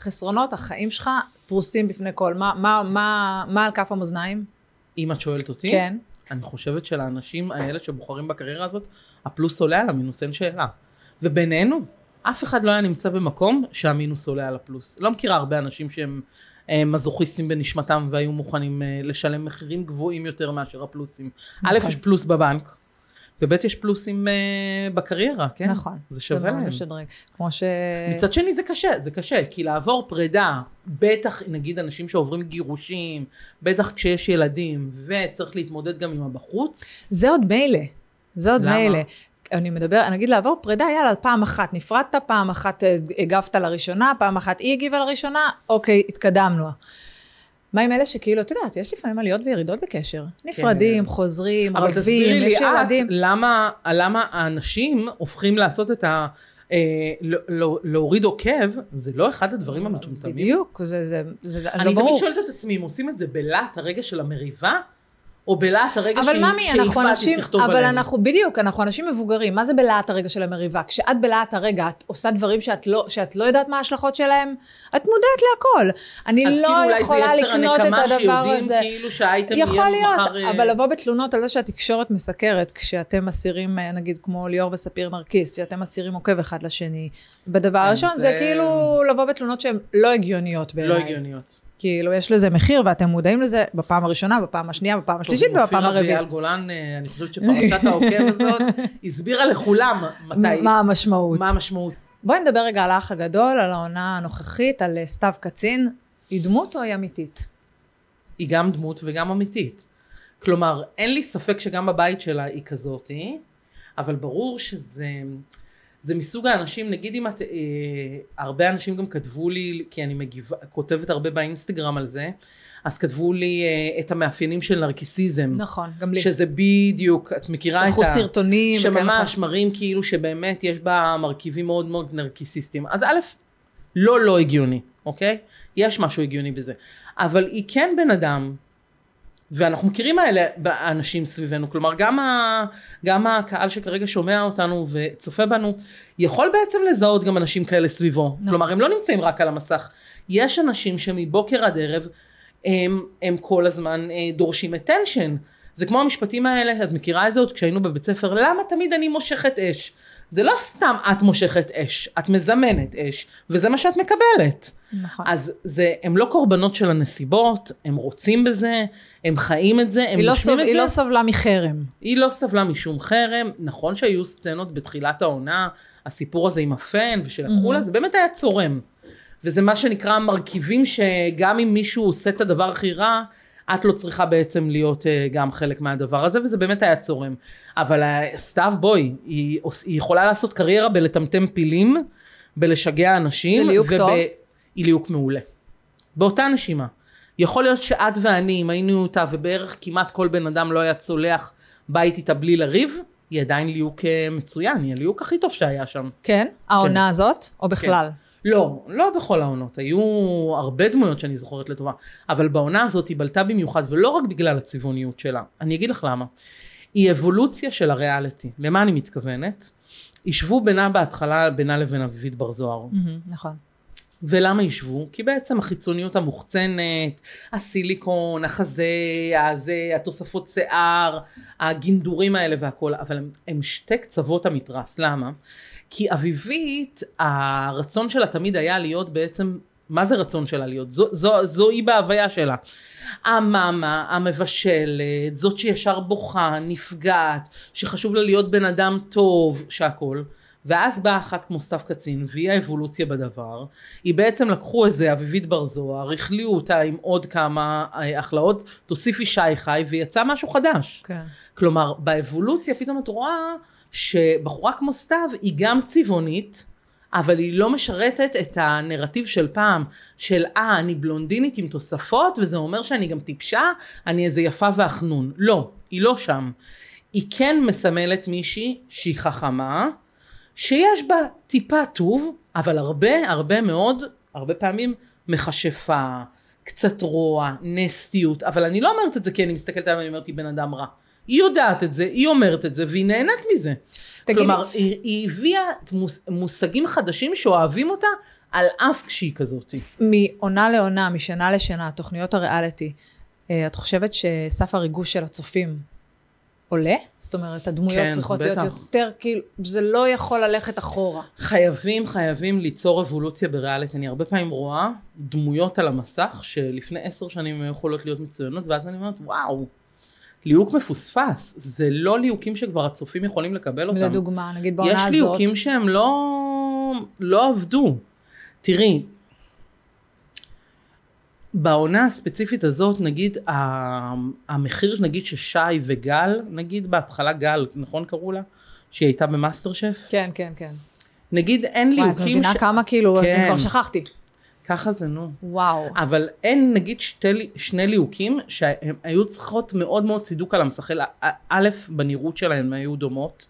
חסרונות, החיים שלך פרוסים בפני כל. מה על כף המאזניים? אם את שואלת אותי? כן. אני חושבת שלאנשים, האלה שבוחרים בקריירה הזאת, הפלוס עולה על המינוס, אין שאלה. ובינינו, אף אחד לא היה נמצא במקום שהמינוס עולה על הפלוס. לא מכירה הרבה אנשים שהם מזוכיסטים בנשמתם והיו מוכנים לשלם מחירים גבוהים יותר מאשר הפלוסים. א', יש פלוס בבנק, וב' יש פלוסים בקריירה, כן? נכון. זה שווה להם. מצד שני זה קשה, זה קשה, כי לעבור פרידה, בטח נגיד אנשים שעוברים גירושים, בטח כשיש ילדים, וצריך להתמודד גם עם הבחוץ. זה עוד מילא. זה עוד מילא. אני מדבר, אני אגיד לעבור פרידה, יאללה, פעם אחת נפרדת, פעם אחת הגבת לראשונה, פעם אחת היא הגיבה לראשונה, אוקיי, התקדמנו. מה עם אלה שכאילו, את יודעת, יש לפעמים עליות וירידות בקשר. נפרדים, חוזרים, רבים, יש ילדים. אבל תסבירי לי, למה האנשים הופכים לעשות את ה... להוריד עוקב, זה לא אחד הדברים המטומטמים. בדיוק, זה לא ברור. אני תמיד שואלת את עצמי, אם עושים את זה בלעת הרגע של המריבה, או בלעת הרגע שהפעתי תכתוב עליהם. אבל אנחנו, בדיוק, אנחנו אנשים מבוגרים. מה זה בלעת הרגע של המריבה? כשאת בלעת הרגע, את עושה דברים שאת לא יודעת מה ההשלכות שלהם, את מודעת להכל. אני לא יכולה לקנות את הדבר הזה. אז כאילו אולי זה יצר הנקמה שיודעים כאילו שהייתם יהיה מחר... יכול להיות, אבל לבוא בתלונות על זה שהתקשורת מסקרת, כשאתם מסירים, נגיד כמו ליאור וספיר נרקיס, שאתם מסירים עוקב אחד לשני, בדבר הראשון זה כאילו לבוא בתלונות שהן לא הגיוניות בעיניי. לא הגיוניות. כאילו יש לזה מחיר ואתם מודעים לזה בפעם הראשונה, בפעם השנייה, בפעם השלישית ובפעם הרביעית. אייל גולן, אני חושבת שפרשת העוקב הזאת הסבירה לכולם מתי. מה המשמעות. מה המשמעות. בואי נדבר רגע על האח הגדול, על העונה הנוכחית, על סתיו קצין. היא דמות או היא אמיתית? היא גם דמות וגם אמיתית. כלומר, אין לי ספק שגם בבית שלה היא כזאת, אבל ברור שזה... זה מסוג האנשים, נגיד אם את, הרבה אנשים גם כתבו לי, כי אני כותבת הרבה באינסטגרם על זה, אז כתבו לי את המאפיינים של נרקיסיזם. נכון, גם לי. שזה בדיוק, את מכירה את ה... סרטונים. שממש מראים כאילו שבאמת יש בה מרכיבים מאוד מאוד נרקיסיסטים. אז א', לא הגיוני, אוקיי? יש משהו הגיוני בזה. אבל היא כן בן אדם, ואנחנו מכירים האלה באנשים סביבנו, כלומר גם הקהל שכרגע שומע אותנו וצופה בנו, יכול בעצם לזהות גם אנשים כאלה סביבו, כלומר הם לא נמצאים רק על המסך, יש אנשים שמבוקר עד ערב, הם כל הזמן דורשים attention, זה כמו המשפטים האלה, את מכירה את זה עוד כשהיינו בבית ספר, למה תמיד אני מושכת אש? זה לא סתם את מושכת אש, את מזמנת אש, וזה מה שאת מקבלת. נכון. אז זה, הם לא קורבנות של הנסיבות, הם רוצים בזה, הם חיים את זה, הם נושמים את זה. היא לא סבלה מחרם. היא לא סבלה משום חרם, נכון שהיו סצנות בתחילת העונה, הסיפור הזה עם הפן ושלקחו לה, זה באמת היה צורם. וזה מה שנקרא מרכיבים שגם אם מישהו עושה את הדבר הכי רע, את לא צריכה בעצם להיות גם חלק מהדבר הזה, וזה באמת היה צורם. אבל סתיו בוי, היא יכולה לעשות קריירה בלטמטם פילים, בלשגע אנשים. זה ליוק טוב. היא ליוק מעולה. באותה נשימה. יכול להיות שאת ואני, אם היינו אותה, ובערך כמעט כל בן אדם לא היה צולח בית איתה בלי לריב, היא עדיין ליהוק מצוין, היא הליהוק הכי טוב שהיה שם. כן? העונה הזאת? או בכלל? לא, לא בכל העונות, היו הרבה דמויות שאני זוכרת לטובה, אבל בעונה הזאת היא בלטה במיוחד, ולא רק בגלל הצבעוניות שלה, אני אגיד לך למה. היא אבולוציה של הריאליטי, למה אני מתכוונת? ישבו בינה בהתחלה, בינה לבין אביבית בר זוהר. נכון. ולמה ישבו? כי בעצם החיצוניות המוחצנת, הסיליקון, החזה, התוספות שיער, הגינדורים האלה והכל, אבל הם שתי קצוות המתרס, למה? כי אביבית, הרצון שלה תמיד היה להיות בעצם, מה זה רצון שלה להיות? זו היא בהוויה שלה. המאמה, המבשלת, זאת שישר בוכה, נפגעת, שחשוב לה להיות בן אדם טוב, שהכל. ואז באה אחת כמו סתיו קצין, והיא האבולוציה בדבר, היא בעצם לקחו איזה אביבית בר זוהר, הכליאו אותה עם עוד כמה הכלאות, תוסיפי שי חי, ויצא משהו חדש. כן. כלומר, באבולוציה פתאום את רואה, שבחורה כמו סתיו היא גם צבעונית, אבל היא לא משרתת את הנרטיב של פעם, של אני בלונדינית עם תוספות, וזה אומר שאני גם טיפשה, אני איזה יפה והחנון. לא, היא לא שם. היא כן מסמלת מישהי שהיא חכמה, שיש בה טיפה טוב, אבל הרבה פעמים מחשפה, קצת רוע, נסטיות, אבל אני לא אומרת את זה כי אני מסתכלת עליו ואני אומרת היא בן אדם רע. היא יודעת את זה, היא אומרת את זה, והיא נהנית מזה. כלומר, היא הביאה מושגים חדשים שאוהבים אותה, על אף כשהיא כזאת. מעונה לעונה, משנה לשנה, תוכניות הריאליטי, את חושבת שסף הריגוש של הצופים עולה? זאת אומרת, הדמויות צריכות להיות יותר, כאילו, זה לא יכול ללכת אחורה. חייבים ליצור אבולוציה בריאליטי. אני הרבה פעמים רואה דמויות על המסך, שלפני 10 שנים יכולות להיות מצוינות, ואז אני אומרת, וואו, ליהוק מפוספס, זה לא ליהוקים שכבר הצופים יכולים לקבל אותם. לדוגמה, נגיד בעונה הזאת. יש ליהוקים שהם לא עבדו. תראי, בעונה הספציפית הזאת, נגיד, המחיר, נגיד ששי וגל, נגיד בהתחלה גל, נכון קראו לה? שהיא הייתה במאסטר שף? כן. נגיד, אין ליהוקים... וואי, את מבינה כמה כאילו, אני כבר שכחתי. ככה זה נו. וואו. אבל אין נגיד שני ליהוקים שהן היו צריכות מאוד מאוד צידוק על המסחל. א', בנראות שלהן היו דומות.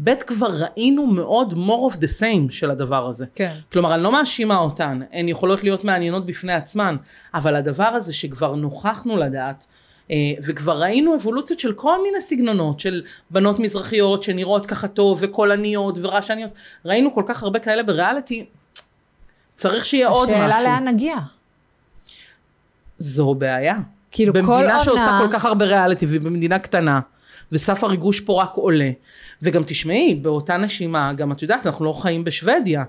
ב', כבר ראינו מאוד more of the same של הדבר הזה. כן. כלומר, אני לא מאשימה אותן. הן יכולות להיות מעניינות בפני עצמן. אבל הדבר הזה שכבר נוכחנו לדעת, וכבר ראינו אבולוציות של כל מיני סגנונות, של בנות מזרחיות שנראות ככה טוב, וקולניות ורשניות. ראינו כל כך הרבה כאלה בריאליטי, צריך שיהיה עוד משהו. השאלה לאן נגיע? זו בעיה. כאילו במדינה שעושה כל כך הרבה ריאליטי, ובמדינה קטנה, וסף הריגוש פה רק עולה. וגם תשמעי, באותה נשימה, גם את יודעת, אנחנו לא חיים בשוודיה.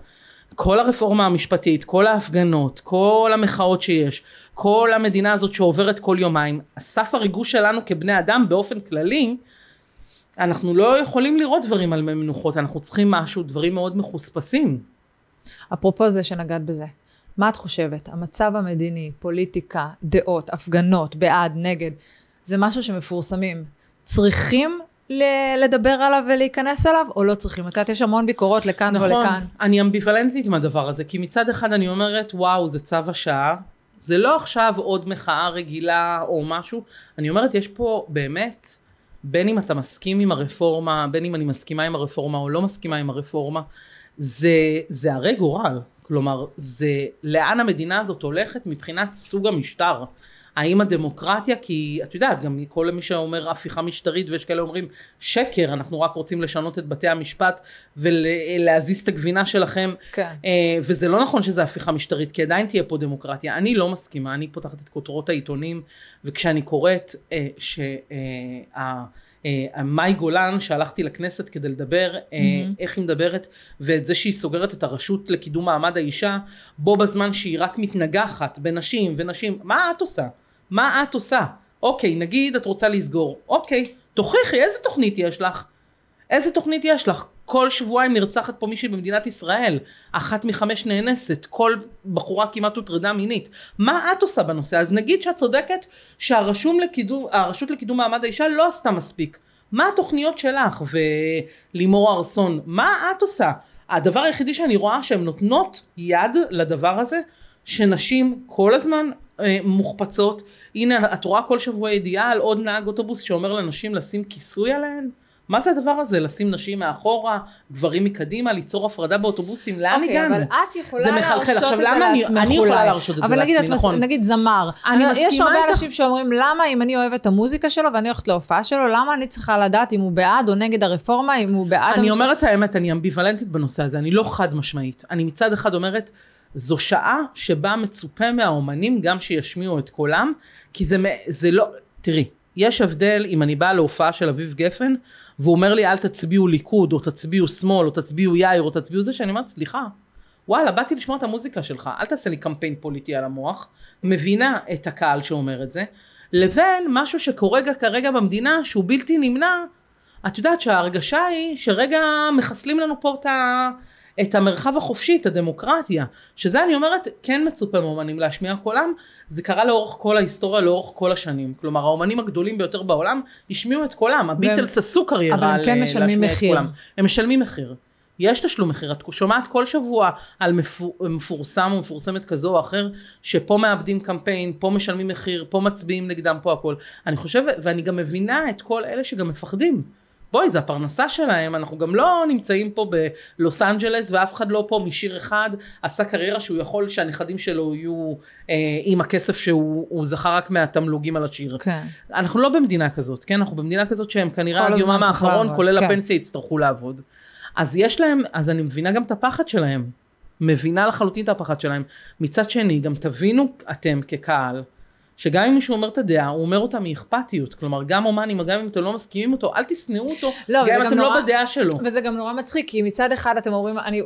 כל הרפורמה המשפטית, כל ההפגנות, כל המחאות שיש, כל המדינה הזאת שעוברת כל יומיים, סף הריגוש שלנו כבני אדם באופן כללי, אנחנו לא יכולים לראות דברים על מנוחות, אנחנו צריכים משהו, דברים מאוד מחוספסים. אפרופו זה שנגעת בזה, מה את חושבת? המצב המדיני, פוליטיקה, דעות, הפגנות, בעד, נגד, זה משהו שמפורסמים. צריכים לדבר עליו ולהיכנס עליו, או לא צריכים? את יודעת, יש המון ביקורות לכאן ולכאן. נכון, אני אמביוולנטית עם הדבר הזה, כי מצד אחד אני אומרת, וואו, זה צו השעה, זה לא עכשיו עוד מחאה רגילה או משהו, אני אומרת, יש פה באמת, בין אם אתה מסכים עם הרפורמה, בין אם אני מסכימה עם הרפורמה או לא מסכימה עם הרפורמה, זה הרי גורל, כלומר, זה לאן המדינה הזאת הולכת מבחינת סוג המשטר. האם הדמוקרטיה, כי את יודעת, גם כל מי שאומר הפיכה משטרית, ויש כאלה אומרים שקר, אנחנו רק רוצים לשנות את בתי המשפט, ולהזיז את הגבינה שלכם, כן. וזה לא נכון שזה הפיכה משטרית, כי עדיין תהיה פה דמוקרטיה. אני לא מסכימה, אני פותחת את כותרות העיתונים, וכשאני קוראת מאי גולן שהלכתי לכנסת כדי לדבר, איך היא מדברת, ואת זה שהיא סוגרת את הרשות לקידום מעמד האישה, בו בזמן שהיא רק מתנגחת בנשים ונשים, מה את עושה? מה את עושה? אוקיי, נגיד את רוצה לסגור, אוקיי, תוכיחי, איזה תוכנית יש לך? איזה תוכנית יש לך? כל שבועיים נרצחת פה מישהי במדינת ישראל, 1 מ-5 נאנסת, כל בחורה כמעט הוטרדה מינית. מה את עושה בנושא? אז נגיד שאת צודקת שהרשות לקידום מעמד האישה לא עשתה מספיק. מה התוכניות שלך ולימור ארסון? מה את עושה? הדבר היחידי שאני רואה שהן נותנות יד לדבר הזה, שנשים כל הזמן מוחפצות. הנה, את רואה כל שבוע ידיעה על עוד נהג אוטובוס שאומר לנשים לשים כיסוי עליהן. מה זה הדבר הזה? לשים נשים מאחורה, גברים מקדימה, ליצור הפרדה באוטובוסים, לאן הגענו? אבל את יכולה להרשות את זה לעצמך. אני יכולה להרשות את זה לעצמי, נכון. נגיד זמר. יש הרבה אנשים שאומרים, למה אם אני אוהבת את המוזיקה שלו ואני הולכת להופעה שלו, למה אני צריכה לדעת אם הוא בעד או נגד הרפורמה, אם הוא בעד... אני אומרת האמת, אני אמביוולנטית בנושא הזה, אני לא חד משמעית. אני מצד אחד אומרת, זו שעה שבה מצופה מהאומנים גם שישמיעו את קולם, כי זה לא... תראי, יש הבדל אם אני באה להופעה של אביב גפן, והוא אומר לי, אל תצביעו ליכוד, או תצביעו שמאל, או תצביעו יאיר, או תצביעו זה, שאני אומרת, סליחה, וואלה, באתי לשמוע את המוזיקה שלך, אל תעשה לי קמפיין פוליטי על המוח, מבינה את הקהל שאומר את זה, לבין משהו שקורה כרגע במדינה, שהוא בלתי נמנע, את יודעת שההרגשה היא, שרגע מחסלים לנו פה את המרחב החופשי, את הדמוקרטיה, שזה אני אומרת, כן מצופה מאומנים להשמיע קולם, זה קרה לאורך כל ההיסטוריה, לאורך כל השנים. כלומר, האומנים הגדולים ביותר בעולם, השמיעו את קולם, הביטלס עשו קריירה להשמיע את קולם. הם משלמים מחיר. יש תשלום מחיר, את שומעת כל שבוע על מפורסם או מפורסמת כזו או אחר, שפה מאבדים קמפיין, פה משלמים מחיר, פה מצביעים נגדם, פה הכל. אני חושבת, ואני גם מבינה את כל אלה שגם מפחדים. בואי, זה הפרנסה שלהם, אנחנו גם לא נמצאים פה בלוס אנג'לס, ואף אחד לא פה משיר אחד, עשה קריירה שהוא יכול שהנכדים שלו יהיו עם הכסף שהוא זכה רק מהתמלוגים על השיר. כן. אנחנו לא במדינה כזאת, כן? אנחנו במדינה כזאת שהם כנראה עד יומם האחרון, כולל הפנסיה, יצטרכו לעבוד. אז יש להם, אז אני מבינה גם את הפחד שלהם, מבינה לחלוטין את הפחד שלהם. מצד שני, גם תבינו אתם כקהל, שגם אם מישהו אומר את הדעה, הוא אומר אותה מאכפתיות, כלומר גם אומנים, גם אם אתם לא מסכימים אותו, אל תשנאו אותו, לא, גם אם אתם נורא, לא בדעה שלו. וזה גם נורא מצחיק, כי מצד אחד אתם אומרים, אני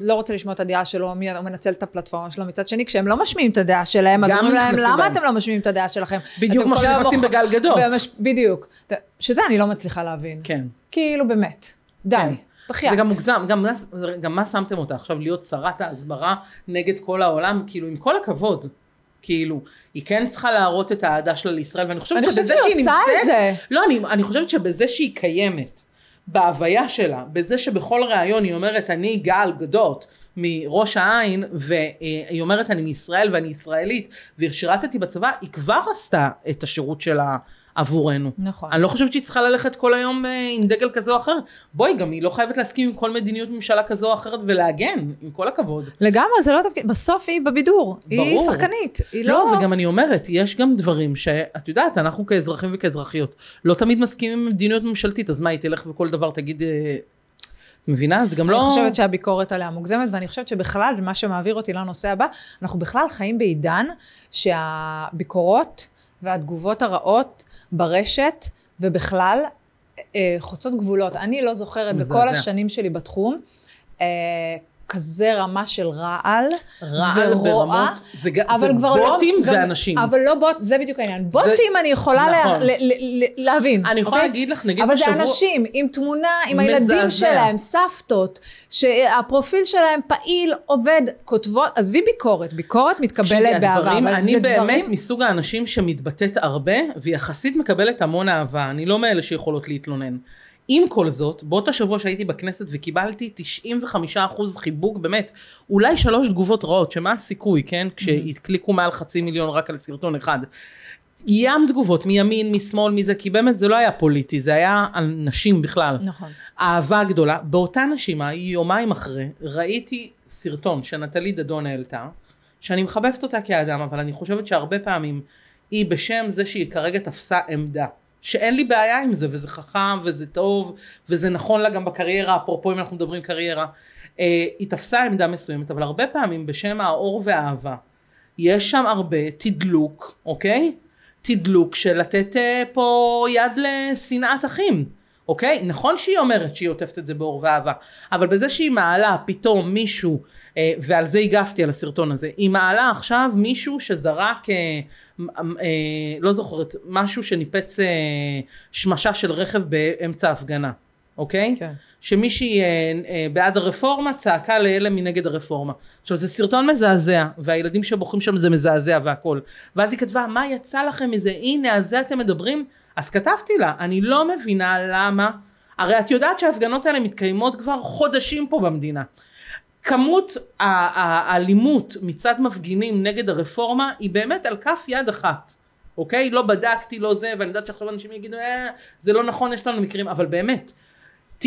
לא רוצה לשמוע את הדעה שלו, הוא מנצל את הפלטפורמה שלו, מצד שני, כשהם לא משמיעים את הדעה שלהם, אז אומרים להם, למה אתם לא משמיעים את הדעה שלכם? בדיוק מה שנכנסים בגל גדות. בדיוק, שזה אני לא מצליחה להבין. כן. כאילו באמת, די. כן. בחיית. זה גם מוגזם, גם מה שמתם אותה עכשיו להיות שרת ההסברה נגד כל העולם, כאילו עם כל הכבוד, כאילו, היא כן צריכה להראות את העדה שלה לישראל, ואני חושבת שבזה שהיא נמצאת, לא, אני חושבת שבזה שהיא קיימת, בהוויה שלה, בזה שבכל ראיון היא אומרת, אני גל גדות מראש העין, והיא אומרת, אני מישראל ואני ישראלית, ושירתתי בצבא, היא כבר עשתה את השירות שלה, עבורנו. נכון. אני לא חושבת שהיא צריכה ללכת כל היום עם דגל כזה או אחר. בואי, גם היא לא חייבת להסכים עם כל מדיניות ממשלה כזו או אחרת ולהגן, עם כל הכבוד. לגמרי, זה לא תפקיד. בסוף היא בבידור. ברור. היא שחקנית. היא לא, וגם אני אומרת, יש גם דברים שאת יודעת, אנחנו כאזרחים וכאזרחיות, לא תמיד מסכימים עם מדיניות ממשלתית, אז מה, היא תלך וכל דבר תגיד... מבינה? זה גם לא... אני חושבת שהביקורת עליה מוגזמת, ואני חושבת שבכלל, ומה שמעביר אותי לנושא הבא, אנחנו בכלל חיים בעידן שהביקורות והתגובות הרעות ברשת ובכלל חוצות גבולות. אני לא זוכרת בכל השנים שלי בתחום כזה רמה של רעל ורועה, אבל כבר לא בוטים ואנשים. אבל לא בוט, זה בדיוק העניין. בוטים אני יכולה להבין. אני יכולה להגיד לך, נגיד בשבוע... אבל זה אנשים עם תמונה, עם הילדים שלהם, סבתות, שהפרופיל שלהם פעיל, עובד, כותבות, אז וי ביקורת, ביקורת מתקבלת באהבה. אני באמת מסוג האנשים שמתבטאת הרבה, ויחסית מקבלת המון אהבה, אני לא מאלה שיכולות להתלונן. עם כל זאת, באותה שבוע שהייתי בכנסת וקיבלתי 95% חיבוק, באמת, אולי 3 תגובות רעות, שמה הסיכוי, כן? כשהתקליקו מעל 500,000 רק על סרטון אחד. ים תגובות, מימין, משמאל, מזה, כי באמת זה לא היה פוליטי, זה היה על נשים בכלל. נכון. אהבה גדולה. באותה נשימה, יומיים אחרי, ראיתי סרטון שנטלי דדון העלתה, שאני מחבבת אותה כאדם, אבל אני חושבת שהרבה פעמים היא בשם זה שהיא כרגע תפסה עמדה. שאין לי בעיה עם זה, וזה חכם, וזה טוב, וזה נכון לה גם בקריירה, אפרופו אם אנחנו מדברים קריירה, היא תפסה עמדה מסוימת, אבל הרבה פעמים בשם האור והאהבה, יש שם הרבה תדלוק, אוקיי? תדלוק של לתת פה יד לשנאת אחים, אוקיי? נכון שהיא אומרת שהיא עוטפת את זה באור ואהבה, אבל בזה שהיא מעלה פתאום מישהו, ועל זה הגבתי על הסרטון הזה, היא מעלה עכשיו מישהו שזרק, לא זוכרת, משהו שניפץ שמשה של רכב באמצע הפגנה, אוקיי? כן. שמישהי בעד הרפורמה צעקה לאלה מנגד הרפורמה. עכשיו זה סרטון מזעזע, והילדים שבוכים שם זה מזעזע והכל. ואז היא כתבה, מה יצא לכם מזה? הנה, על זה אתם מדברים? אז כתבתי לה, אני לא מבינה למה, הרי את יודעת שההפגנות האלה מתקיימות כבר חודשים פה במדינה. כמות האלימות מצד מפגינים נגד הרפורמה היא באמת על כף יד אחת. אוקיי? לא בדקתי, לא זה, ואני יודעת שעכשיו אנשים יגידו, זה לא נכון, יש לנו מקרים, אבל באמת, 99%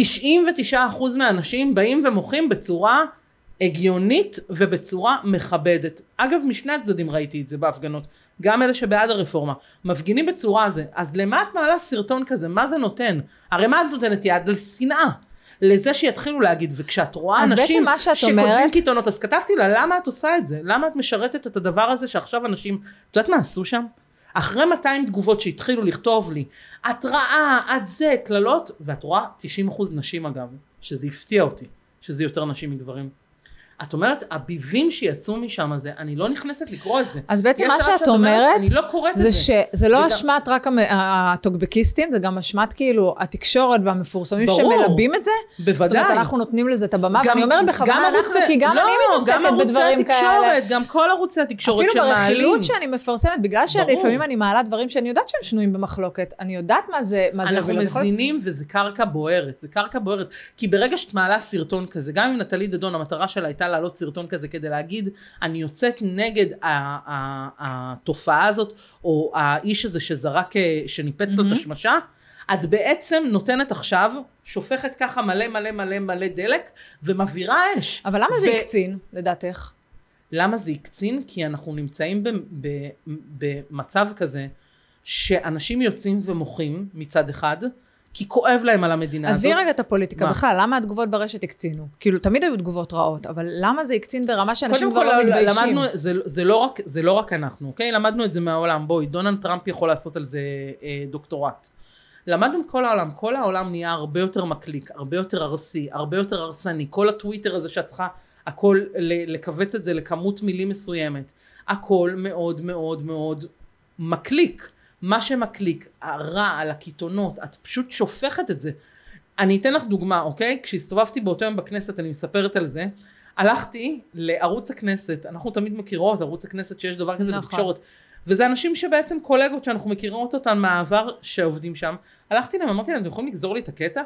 מהאנשים באים ומוחים בצורה הגיונית ובצורה מכבדת. אגב, משני הצדדים ראיתי את זה בהפגנות, גם אלה שבעד הרפורמה, מפגינים בצורה זה, אז למה את מעלה סרטון כזה? מה זה נותן? הרי מה את נותנת יד? לשנאה. לזה שיתחילו להגיד, וכשאת רואה אנשים שכותבים קיתונות, אז כתבתי לה, למה את עושה את זה? למה את משרתת את הדבר הזה שעכשיו אנשים, את יודעת מה עשו שם? אחרי 200 תגובות שהתחילו לכתוב לי, את רעה, את זה, כללות, ואת רואה 90% נשים אגב, שזה הפתיע אותי, שזה יותר נשים מגברים. את אומרת, הביבים שיצאו משם הזה, אני לא נכנסת לקרוא את זה. אז בעצם מה שאת אומרת, אני לא קוראת את זה. זה לא אשמת רק הטוקבקיסטים, זה גם אשמת כאילו התקשורת והמפורסמים שמלבים את זה. בוודאי. זאת אומרת, אנחנו נותנים לזה את הבמה, ואני אומרת בכוונה אנחנו, כי גם אני מתעסקת בדברים כאלה. גם כל ערוצי התקשורת שמעלים. אפילו ברכילות שאני מפרסמת, בגלל שלפעמים אני מעלה דברים שאני יודעת שהם שנויים במחלוקת, אני יודעת מה זה. אנחנו מזינים וזה קרקע בוערת, זה קרקע בוערת, כי ברגע שאת מעלה סרטון כזה, גם אם נטלי דדון, המטרה שלה הייתה להעלות סרטון כזה כדי להגיד, אני יוצאת נגד התופעה הזאת, או האיש הזה שזרק, שניפץ לו את השמשה, את בעצם נותנת עכשיו, שופכת ככה מלא מלא מלא מלא דלק, ומבעירה אש. אבל למה זה יקצין, לדעתך? למה זה יקצין? כי אנחנו נמצאים במצב כזה, שאנשים יוצאים ומוחים מצד אחד, כי כואב להם על המדינה הזאת. אז רגע את הפוליטיקה, בכלל, למה התגובות ברשת הקצינו? כאילו, תמיד היו תגובות רעות, אבל למה זה הקצין ברמה שאנשים כבר לא מתביישים? זה לא רק אנחנו, אוקיי? למדנו את זה מהעולם, בואי, דונלד טראמפ יכול לעשות על זה דוקטורט. למדנו כל העולם, כל העולם נהיה הרבה יותר מקליק, הרבה יותר ארסי, הרבה יותר הרסני, כל הטוויטר הזה שאת צריכה, הכל, לקבץ את זה לכמות מילים מסוימת. הכל מאוד מאוד מאוד מקליק. מה שמקליק, הרע על הכיתונות, את פשוט שופכת את זה. אני אתן לך דוגמה, אוקיי? כשהסתובבתי באותו יום בכנסת, אני מספרת על זה, הלכתי לערוץ הכנסת, אנחנו תמיד מכירות, ערוץ הכנסת שיש דבר כזה בתקשורת, וזה אנשים שבעצם קולגות שאנחנו מכירות אותן מהעבר שעובדים שם, הלכתי להם, אמרתי להם, אתם יכולים לגזור לי את הקטע?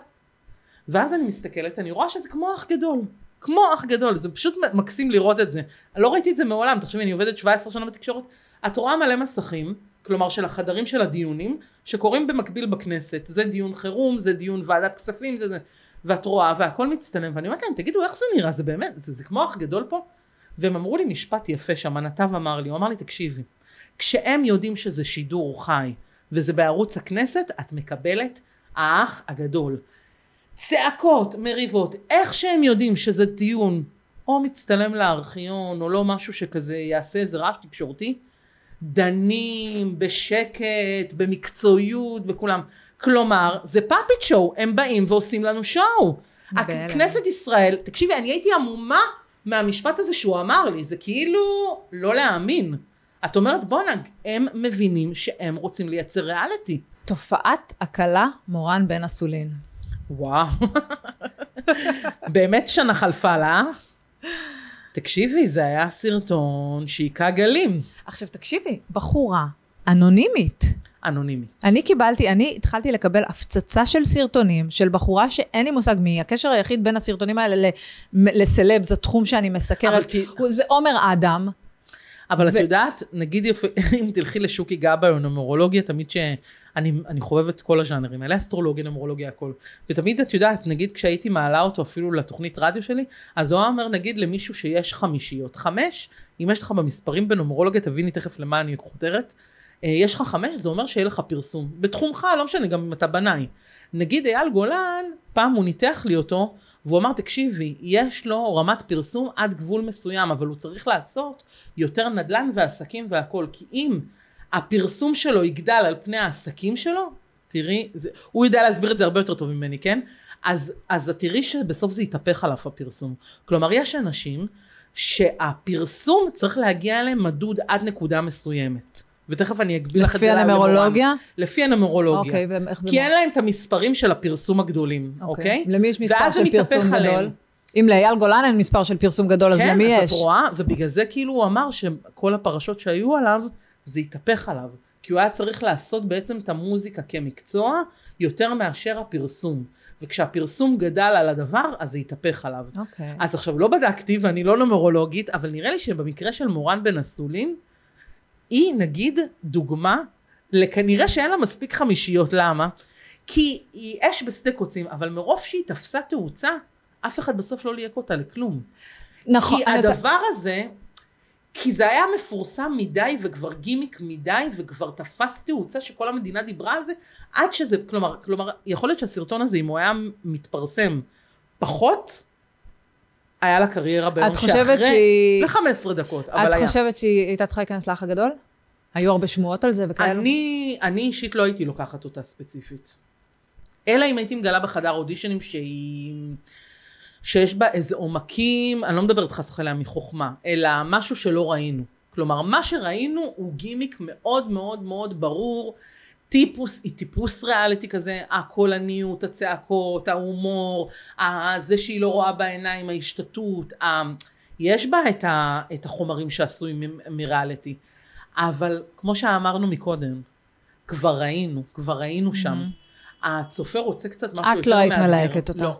ואז אני מסתכלת, אני רואה שזה כמו אח גדול. כמו אח גדול, זה פשוט מקסים לראות את זה. לא ראיתי את זה מעולם, תחשבי, אני עובדת 17 שנה בתקשורת, את רואה מלא מסכים, כלומר של החדרים של הדיונים שקוראים במקביל בכנסת, זה דיון חירום, זה דיון ועדת כספים, זה ואת רואה והכל מצטלם, ואני אומרת להם תגידו איך זה נראה, זה באמת, זה כמו אח גדול פה, והם אמרו לי משפט יפה שם, הנתב אמר לי, הוא אמר לי תקשיבי, כשהם יודעים שזה שידור חי וזה בערוץ הכנסת, את מקבלת האח הגדול, צעקות, מריבות, איך שהם יודעים שזה דיון או מצטלם לארכיון או לא משהו שכזה יעשה איזה רעש תקשורתי, דנים, בשקט, במקצועיות, בכולם. כלומר, זה פאפית שואו, הם באים ועושים לנו שואו. הכנסת ישראל, תקשיבי, אני הייתי עמומה מהמשפט הזה שהוא אמר לי, זה כאילו לא להאמין. את אומרת, בוא נג, הם מבינים שהם רוצים לייצר ריאליטי. תופעת הקלה מורן בן אסולין. וואו. באמת שנה חלפה לה. תקשיבי, זה היה סרטון שיקה גלים. עכשיו תקשיבי, בחורה אנונימית. אנונימית. אני התחלתי לקבל הפצצה של סרטונים, של בחורה שאין לי מושג מי, הקשר היחיד בין הסרטונים האלה לסלב, זה תחום שאני מסקרת, זה עומר אדם. אבל את יודעת, נגיד אם תלכי לשוקי גבאי או נומרולוגיה, תמיד שאני חובבת כל הז'אנרים, אלה אסטרולוגיה, נומרולוגיה, הכל. ותמיד את יודעת, נגיד כשהייתי מעלה אותו אפילו לתוכנית רדיו שלי, אז הוא אומר נגיד למישהו שיש 5, אם יש לך במספרים בנומרולוגיה, תביני תכף למה אני חותרת, יש לך 5, זה אומר שיהיה לך פרסום. בתחומך, לא משנה, גם אם אתה בני. נגיד אייל גולן, פעם הוא ניתח לי אותו, והוא אמר, תקשיבי, יש לו רמת פרסום עד גבול מסוים, אבל הוא צריך לעשות יותר נדל"ן ועסקים והכל, כי אם הפרסום שלו יגדל על פני העסקים שלו, תראי, הוא יודע להסביר את זה הרבה יותר טוב ממני, כן? אז תראי שבסוף זה יתהפך עליו הפרסום. כלומר, יש אנשים שהפרסום צריך להגיע אליהם מדוד עד נקודה מסוימת. ותכף אני אגביל לך את זה לנומרולוגיה? לפי הנומרולוגיה. כי אין להם את המספרים של הפרסום הגדולים, אוקיי? למי יש מספר של פרסום גדול? אם לאייל גולן אין מספר של פרסום גדול, אז למי יש? כן, אז את רואה, ובגלל זה כאילו הוא אמר שכל הפרשות שהיו עליו, זה התהפך עליו. כי הוא היה צריך לעשות בעצם את המוזיקה כמקצוע, יותר מאשר הפרסום. וכשהפרסום גדל על הדבר, אז זה התהפך עליו. אז עכשיו לא בדקתי, ואני לא נומרולוגית, אבל נראה לי שבמקרה של מורן בן אסולין, היא נגיד דוגמה לכנראה שאין לה מספיק חמישיות, למה? כי היא אש בשדה קוצים, אבל מרוב שהיא תפסה תאוצה, אף אחד בסוף לא ליהק אותה לכלום. נכון. כי הדבר הזה, כי זה היה מפורסם מדי וכבר גימיק מדי וכבר תפס תאוצה שכל המדינה דיברה על זה, עד שזה, כלומר, יכול להיות שהסרטון הזה, אם הוא היה מתפרסם פחות, היה לה קריירה ביום שאחרי, ל-15 דקות, אבל היה. את חושבת שהיא הייתה צריכה להיכנס לאח הגדול? היו הרבה שמועות על זה וכאלו? אני אישית לא הייתי לוקחת אותה ספציפית. אלא אם הייתי מגלה בחדר אודישנים שיש בה איזה עומקים, אני לא מדברת חס וחלילה מחוכמה, אלא משהו שלא ראינו. כלומר, מה שראינו הוא גימיק מאוד מאוד מאוד ברור, טיפוס ריאליטי כזה, הקולניות, הצעקות, ההומור, זה שהיא לא רואה בעיניים, ההשתתות, יש בה את החומרים שעשויים מריאליטי. אבל כמו שאמרנו מקודם, כבר ראינו שם. הצופה רוצה קצת משהו יותר מאתגר. את לא התמלהקת אותה. לא.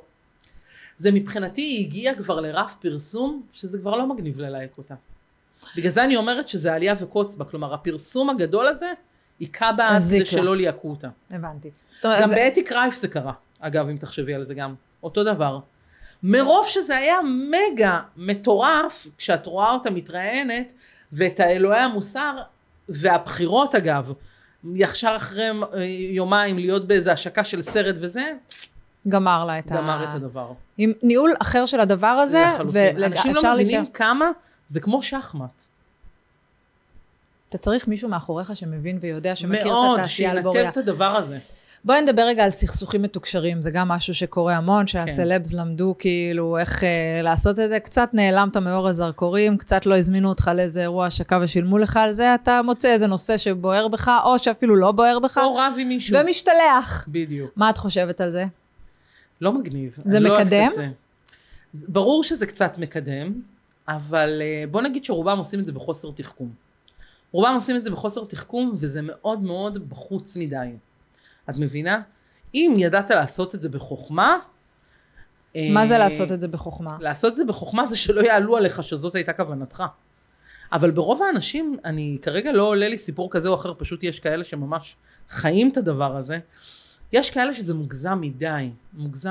זה מבחינתי, היא הגיעה כבר לרף פרסום, שזה כבר לא מגניב ללהק אותה. בגלל זה אני אומרת שזה עלייה וקוצבה, כלומר הפרסום הגדול הזה, היכה בה זה שלא ליהקו אותה. הבנתי. גם באתי קרייף זה קרה, אגב, אם תחשבי על זה גם. אותו דבר. מרוב שזה היה מגה מטורף, כשאת רואה אותה מתראיינת, ואת האלוהי המוסר, והבחירות אגב, יחשר אחרי יומיים להיות באיזה השקה של סרט וזה, גמר לה את הדבר. עם ניהול אחר של הדבר הזה, אנשים לא מבינים כמה, זה כמו שחמט. אתה צריך מישהו מאחוריך שמבין ויודע, שמכיר את התעשייה על בוריה. מאוד, שינתב את הדבר הזה. בואי נדבר רגע על סכסוכים מתוקשרים, זה גם משהו שקורה המון, שהסלבס למדו כאילו איך לעשות את זה, קצת נעלמת מאור הזרקורים, קצת לא הזמינו אותך לאיזה אירוע שקה ושילמו לך על זה, אתה מוצא איזה נושא שבוער בך, או שאפילו לא בוער בך, או רב עם מישהו, ומשתלח. בדיוק. מה את חושבת על זה? לא מגניב. זה מקדם? ברור שזה קצת מקדם, אבל בוא נגיד שרובם עושים את זה בחוסר תחכום. רובם עושים את זה בחוסר תחכום, וזה מאוד מאוד בחוץ מדי. את מבינה? אם ידעת לעשות את זה בחוכמה... מה זה לעשות את זה בחוכמה? לעשות את זה בחוכמה זה שלא יעלו עליך שזאת הייתה כוונתך. אבל ברוב האנשים, אני כרגע לא עולה לי סיפור כזה או אחר, פשוט יש כאלה שממש חיים את הדבר הזה. יש כאלה שזה מוגזם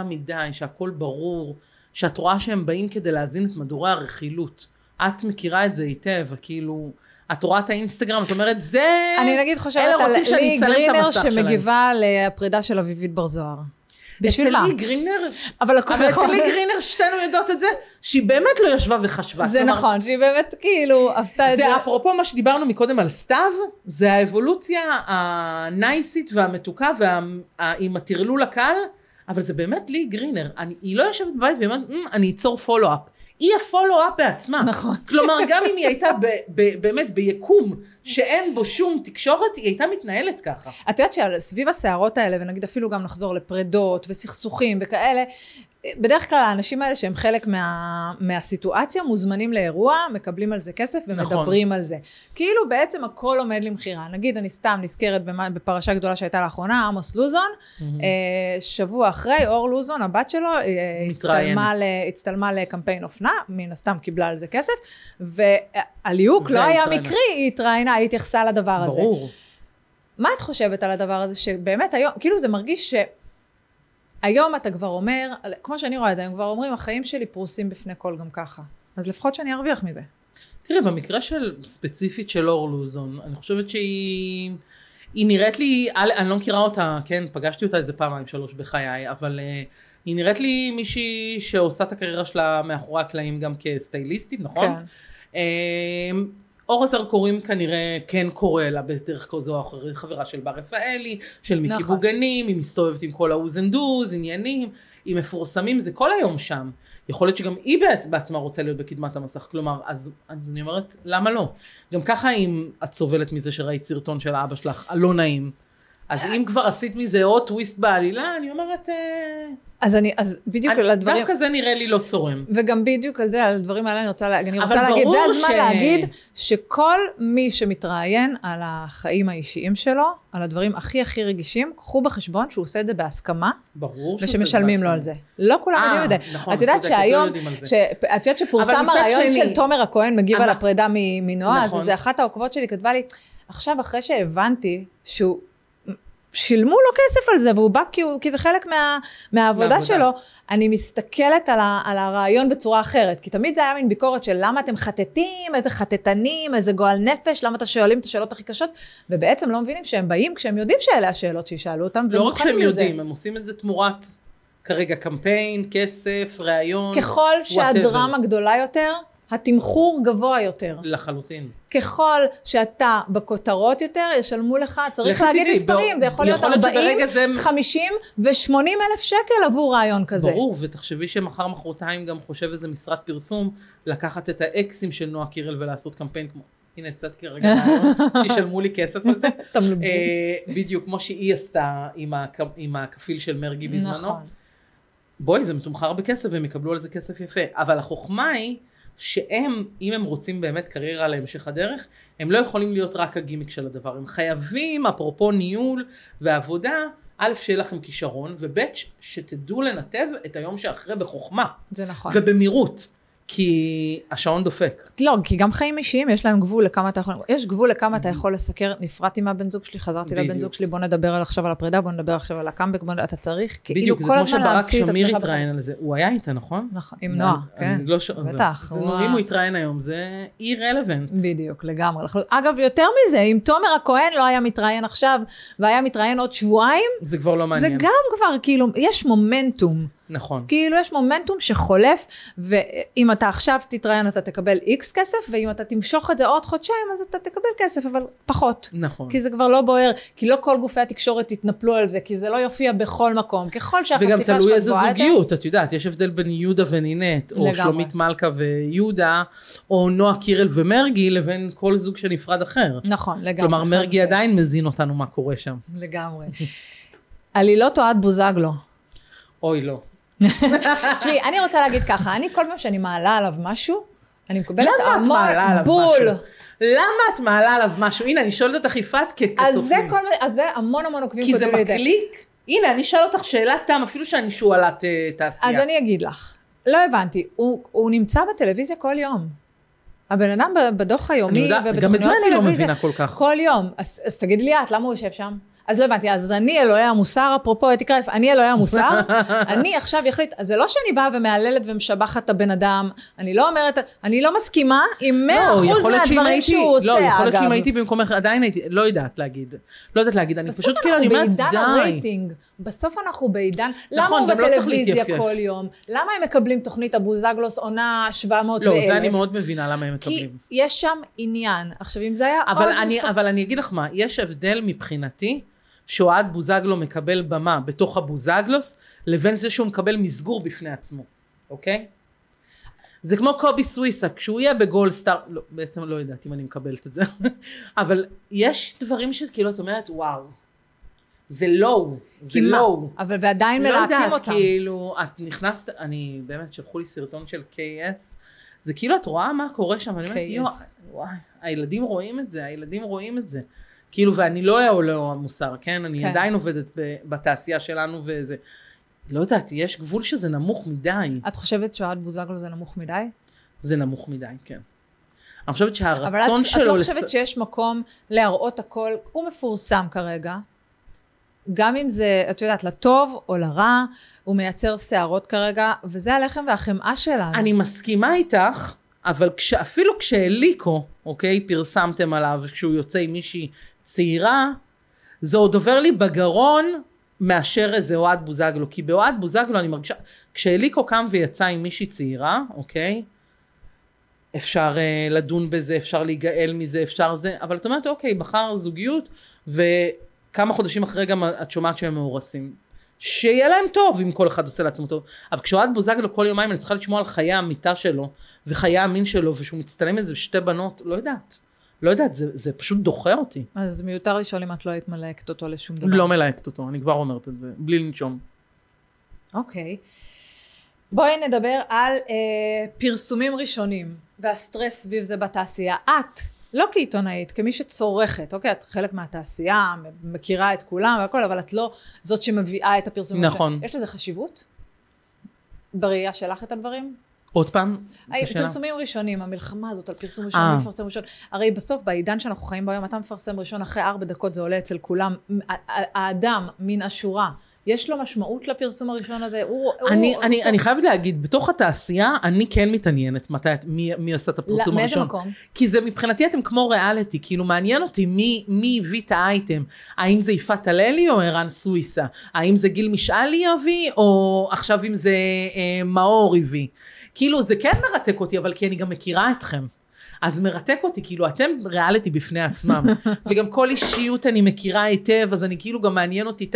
מדי, שהכל ברור, שאת רואה שהם באים כדי להזין את מדורי הרכילות. את מכירה את זה היטב, כאילו... את רואה את האינסטגרם, את אומרת, זה... אני נגיד חושבת על לי גרינר שמגיבה לפרידה של אביבית בר זוהר. בשביל מה? אצל לי גרינר... אבל אצל לי גרינר שתינו יודעות את זה, שהיא באמת לא יושבה וחשבה. זה נכון, שהיא באמת כאילו עשתה את זה. זה אפרופו מה שדיברנו מקודם על סתיו, זה האבולוציה הנייסית והמתוקה, עם הטרלול הקל, אבל זה באמת לי גרינר. היא לא יושבת בבית והיא אומרת, אני אצור פולו-אפ. היא הפולו-אפ בעצמה. נכון. כלומר, גם אם היא הייתה באמת ביקום שאין בו שום תקשורת, היא הייתה מתנהלת ככה. את יודעת שסביב הסערות האלה, ונגיד אפילו גם נחזור לפרדות וסכסוכים וכאלה, בדרך כלל האנשים האלה שהם חלק מהסיטואציה, מוזמנים לאירוע, מקבלים על זה כסף ומדברים נכון. על זה. כאילו בעצם הכל עומד למחירה. נגיד אני סתם נזכרת בפרשה גדולה שהייתה לאחרונה, עמוס לוזון, שבוע אחרי אור לוזון, הבת שלו, הצטלמה לקמפיין אופנה, מן הסתם קיבלה על זה כסף, והליהוק לא היה מקרי, היא התראיינה, היא התייחסה לדבר ברור. הזה. ברור. מה את חושבת על הדבר הזה שבאמת היום, כאילו זה מרגיש ש... היום אתה כבר אומר, כמו שאני רואה עדיין, כבר אומרים, החיים שלי פרוסים בפני כל גם ככה. אז לפחות שאני ארוויח מזה. תראי, במקרה של ספציפית של אור לוזון, אני חושבת שהיא נראית לי, אני לא מכירה אותה, כן, פגשתי אותה איזה פעמיים שלוש בחיי, אבל היא נראית לי מישהי שעושה את הקריירה שלה מאחורי הקלעים גם כסטייליסטית, נכון? כן. אור הזרקורים כנראה כן קורא לה בדרך כזו או אחרת, חברה של בר רפאלי, של מיקי בוגנים, היא מסתובבת עם כל האוזנדוז, עניינים, היא מפורסמים, זה כל היום שם. יכול להיות שגם היא בעצמה רוצה להיות בקדמת המסך, כלומר, אז אני אומרת, למה לא? גם ככה אם את סובלת מזה שראית סרטון של האבא שלך, הלא נעים, אז אם כבר עשית מזה עוד טוויסט בעלילה, אני אומרת... אז בדיוק על הדברים... דווקא זה נראה לי לא צורם. וגם בדיוק על זה, על הדברים האלה אני רוצה להגיד, זה הזמן להגיד שכל מי שמתראיין על החיים האישיים שלו, על הדברים הכי הכי רגישים, קחו בחשבון שהוא עושה את זה בהסכמה, ושמשלמים לו על זה. לא כולם יודעים את זה. את יודעת שהיום, את יודעת שפורסם הרעיון של תומר הכהן מגיב על הפרידה מנועה, אז זה אחת העוקבות שלי כתבה לי, עכשיו, אחרי שהבנתי שהוא, שילמו לו כסף על זה, והוא בא כי זה חלק מהעבודה שלו, אני מסתכלת על הרעיון בצורה אחרת, כי תמיד זה היה מין ביקורת של למה אתם חטטים, איזה חטטנים, איזה גועל נפש, למה אתם שואלים את השאלות הכי קשות, ובעצם לא מבינים שהם באים כשהם יודעים שאלה השאלות שישאלו אותם. לא רק שהם יודעים, הם עושים את זה תמורת כרגע קמפיין, כסף, רעיון. ככל שהדרמה גדולה יותר, התמחור גבוה יותר. לחלוטין. ככל שאתה בכותרות יותר, ישלמו לך, צריך להגיד מספרים, זה יכול להיות 40, 50 ו80,000 שקל עבור רעיון כזה. ברור, ותחשבי שמחר מחרתיים גם חושב איזה משרד פרסום, לקחת את האקסים של נועה קירל ולעשות קמפיין כמו, הנה יצאתי כרגע רעיון, שישלמו לי כסף על זה. בדיוק, כמו שהיא עשתה עם הכפיל של מרגי בזמנו. בואי, זה מתומחר בכסף, והם יקבלו על זה כסף יפה. אבל החוכמה היא, שהם, אם הם רוצים באמת קריירה להמשך הדרך, הם לא יכולים להיות רק הגימיק של הדבר. הם חייבים, אפרופו ניהול ועבודה, א' שיהיה לכם כישרון, וב' שתדעו לנתב את היום שאחרי בחוכמה. זה נכון. ובמירות, כי השעון דופק. לא, כי גם חיים אישיים, יש להם גבול לכמה אתה יכול, יש גבול לכמה אתה יכול לסקר, נפרדתי מהבן זוג שלי, חזרתי לבן זוג שלי, בוא נדבר עכשיו על הפרידה, בוא נדבר עכשיו על הקאמבק, אתה צריך, כאילו כל הזמן להמציא את עצמך. בדיוק, זה כמו שברק שמיר התראיין על זה, הוא היה איתה, נכון? נכון, עם נועה, כן, בטח. אם הוא התראיין היום, זה irrelevant. בדיוק, לגמרי. אגב, יותר מזה, אם תומר הכהן לא היה מתראיין עכשיו, והיה מתראיין עוד שבועיים, זה כבר לא מעניין. זה גם כבר, כאילו, יש מומנטום. נכון. כאילו יש מומנטום שחולף, ואם אתה עכשיו תתראיין אתה תקבל X כסף, ואם אתה תמשוך את זה עוד חודשיים, אז אתה תקבל כסף, אבל פחות. נכון. כי זה כבר לא בוער, כי לא כל גופי התקשורת יתנפלו על זה, כי זה לא יופיע בכל מקום, ככל שהחשיפה שלך גבוהה. וגם תלוי איזה זוגיות, את יודעת, יש הבדל בין יהודה ונינט, או שלומית מלכה ויהודה, או נועה קירל ומרגי, לבין כל זוג שנפרד אחר. נכון, לגמרי. כלומר, מרגי עדיין מזין אותנו מה קורה שם. לגמרי. עלילות או עד בוזגלו? אוי, לא. תשמעי, אני רוצה להגיד ככה, אני כל פעם שאני מעלה עליו משהו, אני מקבלת המון בול. למה את מעלה עליו משהו? הנה, אני שואלת אותך יפעת כצופים. אז זה המון עוקבים כותבים לי את זה. כי זה מקליק? הנה, אני שואלת אותך שאלת תם, אפילו שאני שואלת תעשייה. אז אני אגיד לך, לא הבנתי, הוא נמצא בטלוויזיה כל יום. הבן אדם בדוח היומי ובתוכניות טלוויזיה כל יום. אז תגיד לי את, למה הוא יושב שם? אז לא הבנתי, אז אני אלוהי המוסר, אפרופו אתיקה, אני אלוהי המוסר, אני עכשיו יחליט, אז זה לא שאני באה ומעללת ומשבחת את הבן אדם, אני לא אומרת, אני לא מסכימה עם 100% מהדברים שהוא עושה, אגב. לא, יכול להיות שאם הייתי במקום אחר, עדיין הייתי, לא יודעת להגיד, אני פשוט כאילו, אני אומרת, די. בסוף אנחנו בעידן הרייטינג, בסוף אנחנו בעידן, למה הוא בטלוויזיה כל יום, למה הם מקבלים תוכנית הבוזגלוס עונה 700,000? לא, זה אני מאוד מבינה למה הם מקבלים. כי יש שם עניין, עכשיו אם זה היה אבל אני אגיד לך מה, יש הבדל מבחינתי שעד בוזגלו מקבל במה בתוך הבוזגלוס, לבין זה שהוא מקבל מסגור בפני עצמו, אוקיי? זה כמו קובי סוויסה, כשהוא יהיה בגול סטאר, לא, בעצם לא יודעת אם אני מקבלת את זה, אבל יש דברים שכאילו את אומרת, וואו, זה לא, זה לא. אבל ועדיין מרעקים אותם. כאילו, את נכנסת, אני באמת, שלחו לי סרטון של KS, זה כאילו את רואה מה קורה שם, אני אומרת, וואי, הילדים רואים את זה. כאילו, ואני לא אעולה או המוסר, כן? אני עדיין עובדת בתעשייה שלנו וזה. לא יודעת, יש גבול שזה נמוך מדי. את חושבת שעד בוזגלו זה נמוך מדי? זה נמוך מדי, כן. אני חושבת שהרצון שלו... אבל את לא חושבת שיש מקום להראות הכל, הוא מפורסם כרגע, גם אם זה, את יודעת, לטוב או לרע, הוא מייצר שערות כרגע, וזה הלחם והחמאה שלנו. אני מסכימה איתך, אבל אפילו כשהליקו, אוקיי, פרסמתם עליו, כשהוא יוצא עם מישהי צעירה, זה עוד עובר לי בגרון מאשר איזה אוהד בוזגלו, כי באוהד בוזגלו אני מרגישה, כשאליקו קם ויצא עם מישהי צעירה, אוקיי, אפשר לדון בזה, אפשר להיגאל מזה, אפשר זה, אבל את אומרת, אוקיי, בחר זוגיות, וכמה חודשים אחרי גם את שומעת שהם מאורסים, שיהיה להם טוב אם כל אחד עושה לעצמו טוב, אבל כשאוהד בוזגלו כל יומיים אני צריכה לשמוע על חיי המיטה שלו, וחיי המין שלו, ושהוא מצטלם איזה שתי בנות, לא יודעת, זה פשוט דוחה אותי. אז מיותר לשאול אם את לא היית מלהקת אותו לשום דבר. לא מלהקת אותו, אני כבר אומרת את זה, בלי לנשום. אוקיי. בואי נדבר על פרסומים ראשונים, והסטרס סביב זה בתעשייה. את, לא כעיתונאית, כמי שצורכת, אוקיי, את חלק מהתעשייה, מכירה את כולם והכל, אבל את לא זאת שמביאה את הפרסומים. נכון. יש לזה חשיבות? בראייה שלך את הדברים? עוד פעם? פרסומים ראשונים, המלחמה הזאת על פרסום ראשון, מפרסם ראשון. הרי בסוף, בעידן שאנחנו חיים בו היום, אתה מפרסם ראשון, אחרי 4 דקות זה עולה אצל כולם. האדם, מן השורה, יש לו משמעות לפרסום הראשון הזה? אני חייבת להגיד, בתוך התעשייה, אני כן מתעניינת מי עשה את הפרסום הראשון. כי זה מבחינתי אתם כמו ריאליטי, כאילו מעניין אותי מי הביא את האייטם, האם זה יפעת הללי או ערן סויסה, האם זה גיל משאלי הביא, או עכשיו אם זה מאור הביא. כאילו זה כן מרתק אותי, אבל כי אני גם מכירה אתכם. אז מרתק אותי, כאילו אתם ריאליטי בפני עצמם, וגם כל אישיות אני מכירה היטב, אז אני כאילו גם מעניין אותי,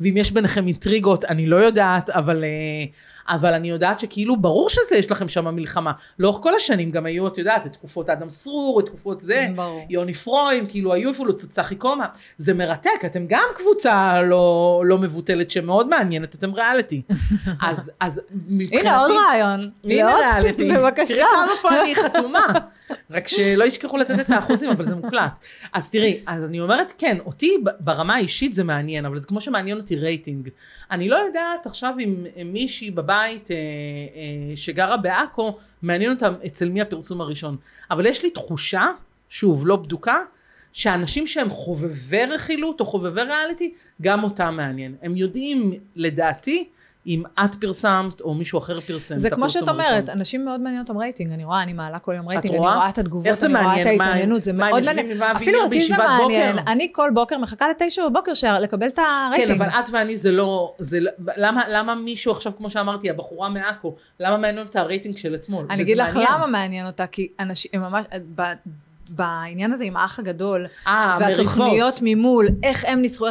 ואם יש ביניכם אינטריגות, אני לא יודעת, אבל אני יודעת שכאילו ברור שזה יש לכם שם מלחמה, לאורך כל השנים גם היו, את יודעת, את תקופות אדם סרור, את תקופות זה, יוני פרויים, כאילו היו אפילו צחי קומה, זה מרתק, אתם גם קבוצה לא מבוטלת שמאוד מעניינת, אתם ריאליטי, אז מבחינתי, הנה עוד רעיון, תראה לנו פה אני חתומה, רק שלא ישכחו לתת את האחוזים, אבל זה מוקלט, אז תראי, אז אני אומרת כן, אותי ברמה האישית זה מעניין, אבל זה כמו שמעניין אותי רייטינג, אני לא יודעת עכשיו אם מישהי בבית שגרה באקו, מעניין אותם אצל מי הפרסום הראשון, אבל יש לי תחושה, שוב לא בדוקה, שאנשים שהם חובבי רכילות או חובבי ריאליטי, גם אותם מעניין, הם יודעים לדעתי, אם את פרסמת או מישהו אחר פרסם. זה כמו שאת אומרת, אנשים מאוד מעניין אותם רייטינג, אני רואה, אני מעלה כל יום רייטינג, אני רואה את התגובות, אני רואה את ההתעניינות, זה מאוד מעניין, אפילו אותי זה מעניין, אני כל בוקר מחכה ל9 בבוקר לקבל את הרייטינג. כן, אבל את ואני זה לא, למה מישהו עכשיו, כמו שאמרתי, הבחורה מאקו, למה מעניין אותה הרייטינג של אתמול? אני אגיד לך למה מעניין אותה, כי אנשים, הם ממש, בעניין הזה עם האח הגדול, והתוכניות ממול, איך הם ניצחו,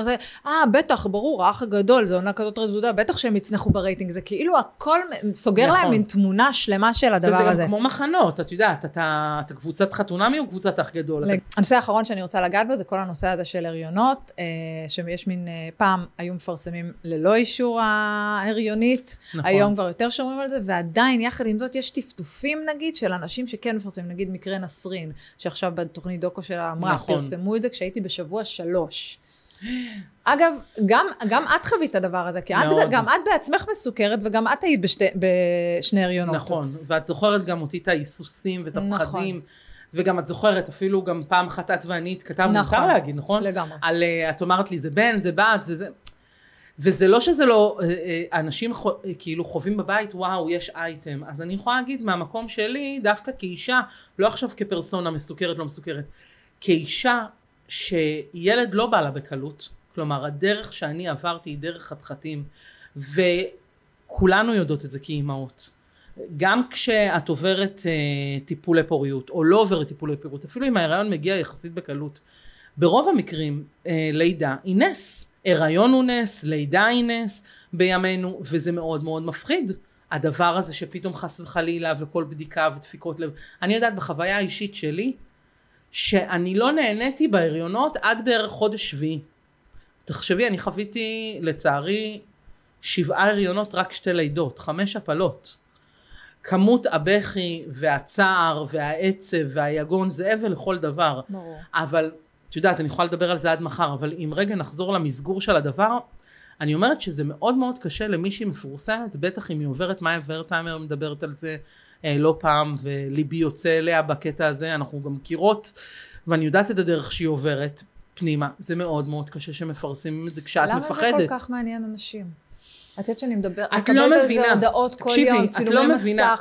בטח, ברור, האח הגדול, זה עונה כזאת רדודה, בטח שהם יצנחו ברייטינג, זה כאילו הכל סוגר להם עם תמונה שלמה של הדבר הזה. וזה גם כמו מחנות, את יודעת, אתה קבוצת חתונמי או קבוצת האח גדול? הנושא האחרון שאני רוצה לגעת בו, זה כל הנושא הזה של הריונות, שיש מין פעם, היו מפרסמים ללא אישור ההריונית, היום כבר יותר שומרים על זה, ועדיין יחד עם זאת יש טפטופים נגיד, של אנשים שכן מפרסמים, נגיד מקרה נסרין, שעכשיו בתוכנית דוקו שלה אמרה, פרסמו את זה כשהייתי בשבוע 3. אגב, גם את חווית את הדבר הזה, כי גם את בעצמך מסוכרת, וגם את היית בשני הריונות. נכון, ואת זוכרת גם אותי את האיסוסים ואת הפחדים, וגם את זוכרת, אפילו גם פעם אחת את ואני התכתבנו, מותר להגיד, נכון? לגמרי. על, את אומרת לי, זה בן, זה בת, זה... וזה לא שזה לא, אנשים כאילו חווים בבית, וואו, יש אייטם. אז אני יכולה להגיד מהמקום שלי, דווקא כאישה, לא עכשיו כפרסונה מסוכרת, לא מסוכרת, כאישה שילד לא בא לה בקלות, כלומר, הדרך שאני עברתי היא דרך חתחתים, וכולנו יודעות את זה כאימהות. גם כשאת עוברת טיפולי פוריות, או לא עוברת טיפולי פוריות, אפילו אם ההיריון מגיע יחסית בקלות, ברוב המקרים, לידה, היא נס. הריון הוא נס, לידה היא נס בימינו, וזה מאוד מאוד מפחיד, הדבר הזה שפתאום חס וחלילה, וכל בדיקה ודפיקות לב, אני יודעת בחוויה האישית שלי, שאני לא נהניתי בהריונות עד בערך חודש שביעי, תחשבי אני חוויתי לצערי 7 הריונות, רק 2 לידות, 5 הפלות, כמות הבכי והצער והעצב והיגון זה אבל לכל דבר, אבל את יודעת, אני יכולה לדבר על זה עד מחר, אבל אם רגע נחזור למסגור של הדבר, אני אומרת שזה מאוד מאוד קשה למישהי מפורסמת, בטח אם היא עוברת מאיה ורטהיימר, מדברת על זה לא פעם, וליבי יוצא אליה בקטע הזה, אנחנו גם מכירות, ואני יודעת את הדרך שהיא עוברת פנימה, זה מאוד מאוד קשה שמפרסמים את זה כשאת מפחדת. למה זה כל כך מעניין אנשים? את יודעת שאני מדברת, את לא מבינה, תקשיבי, את לא מבינה,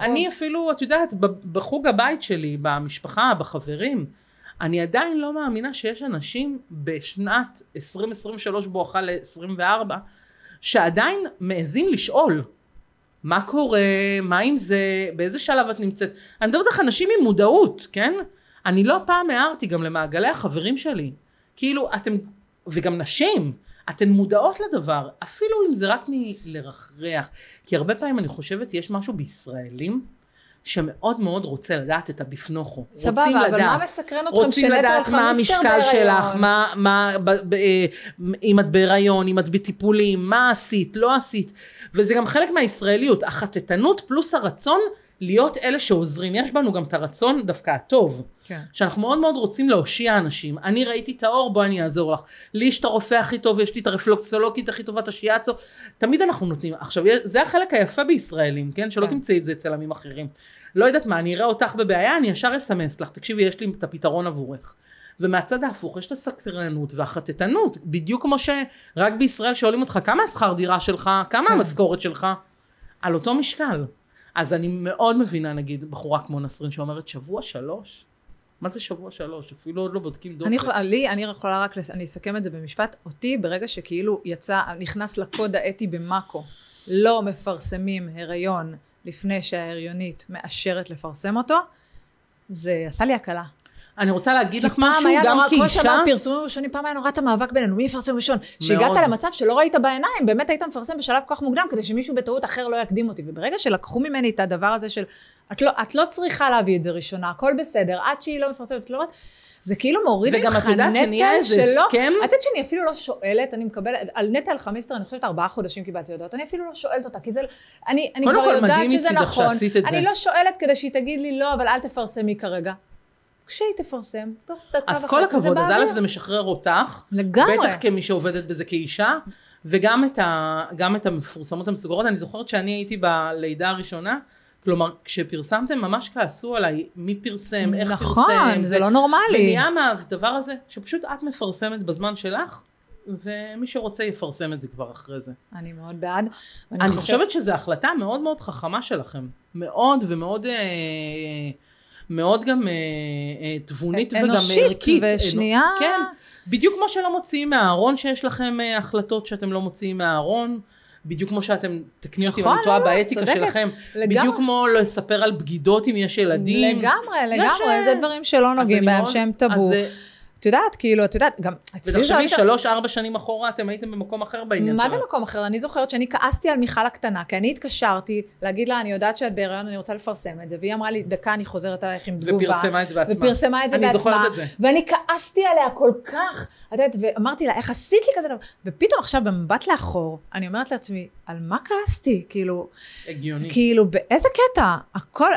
אני אפילו, את יודעת, בחוג הבית שלי, במשפחה, בחברים, אני עדיין לא מאמינה שיש אנשים בשנת 2023 בואכה ל-24 שעדיין מעזים לשאול מה קורה, מה אם זה, באיזה שלב את נמצאת. אני מדברת לך אנשים עם מודעות, כן? אני לא פעם הערתי גם למעגלי החברים שלי, כאילו אתם, וגם נשים, אתן מודעות לדבר, אפילו אם זה רק מלרחרח, כי הרבה פעמים אני חושבת יש משהו בישראלים, שמאוד מאוד רוצה לדעת את הבפנוכו. סבבה, אבל לדעת, מה מסקרן אתכם? רוצים לדעת מה המשקל שלך, אם את בהיריון, אם את בטיפולים, מה עשית, לא עשית. וזה גם חלק מהישראליות, החטטנות פלוס הרצון להיות אלה שעוזרים, יש בנו גם את הרצון דווקא הטוב, כן. שאנחנו מאוד מאוד רוצים להושיע אנשים, אני ראיתי את האור, בוא אני אעזור לך, לי יש את הרופא הכי טוב, יש לי את הרפלוקסולוגית הכי טובה, את השיאצו, תמיד אנחנו נותנים, עכשיו זה החלק היפה בישראלים, כן? שלא כן. תמצאי את זה אצל עמים אחרים, לא יודעת מה, אני אראה אותך בבעיה, אני ישר אסמס לך, תקשיבי יש לי את הפתרון עבורך, ומהצד ההפוך יש את הסקרנות והחטטנות, בדיוק כמו שרק בישראל שואלים אותך, כמה השכר דירה שלך, כמה המשכורת שלך, על אותו משקל. אז אני מאוד מבינה, נגיד, בחורה כמו נסרין שאומרת, שבוע 3? מה זה שבוע 3? אפילו עוד לא בודקים דופק. אני אסכם את זה במשפט, אותי ברגע שכאילו יצא, נכנס לקוד האתי במאקו, לא מפרסמים הריון לפני שההריונית מאשרת לפרסם אותו, זה עשה לי הקלה. אני רוצה להגיד לך משהו, גם כאישה. כמו שאמר פרסומים ראשונים, פעם היה נורא את המאבק בינינו, מי יפרסם ראשון? שהגעת למצב שלא ראית בעיניים, באמת היית מפרסם בשלב כך מוקדם, כדי שמישהו בטעות אחר לא יקדים אותי. וברגע שלקחו ממני את הדבר הזה של, את לא צריכה להביא את זה ראשונה, הכל בסדר, עד שהיא לא מפרסמת, לא רק, זה כאילו מוריד לך נטל שלא. וגם את יודעת שנהיה איזה הסכם? את יודעת שאני אפילו לא שואלת, אני מקבלת, על נטל 15, אני חושבת 4 חודשים קיבלתי הודעות, אני אפילו לא שואלת אותה, כי זה, אני כבר יודעת שזה נכון. אני לא שואלת כדי שהיא תגיד לי, לא, אבל אל תפרסמי כרגע. כשהיא תפרסם, תוך דקה. אז כל הכבוד, אז א' זה משחרר אותך, לגמרי. בטח כמי שעובדת בזה כאישה, וגם את המפורסמות המסוגרות, אני זוכרת שאני הייתי בלידה הראשונה, כלומר, כשפרסמתם ממש כעסו עליי, מי פרסם, איך פרסם. נכון, זה לא נורמלי. ונהיה מהדבר הזה, שפשוט את מפרסמת בזמן שלך, ומי שרוצה יפרסם את זה כבר אחרי זה. אני מאוד בעד. אני חושבת שזו החלטה מאוד מאוד חכמה שלכם, מאוד ומאוד... מאוד גם תבונית וגם ערכית. אנושית ושנייה. כן, בדיוק כמו שלא מוציאים מהארון שיש לכם החלטות שאתם לא מוציאים מהארון, בדיוק כמו שאתם תקני אותי במתואה באתיקה שלכם, בדיוק כמו לספר על בגידות אם יש ילדים. לגמרי, איזה דברים שלא נוגעים בהם שהם טבו. את יודעת, כאילו, את יודעת, גם... ותחשבי, 3-4 שנים אחורה, אתם הייתם במקום אחר בעניין שלך. מה זה במקום אחר? אני זוכרת שאני כעסתי על מיכל הקטנה, כי אני התקשרתי להגיד לה, אני יודעת שאת בהיריון, אני רוצה לפרסם את זה, והיא אמרה לי, דקה, אני חוזרת עליך עם תגובה. ופרסמה את זה בעצמה. אני זוכרת את זה. ואני כעסתי עליה כל כך, את יודעת, ואמרתי לה, איך עשית לי כזה דבר? ופתאום עכשיו, במבט לאחור, אני אומרת לעצמי, על מה כעסתי? כאילו, באיזה קטע? הכל,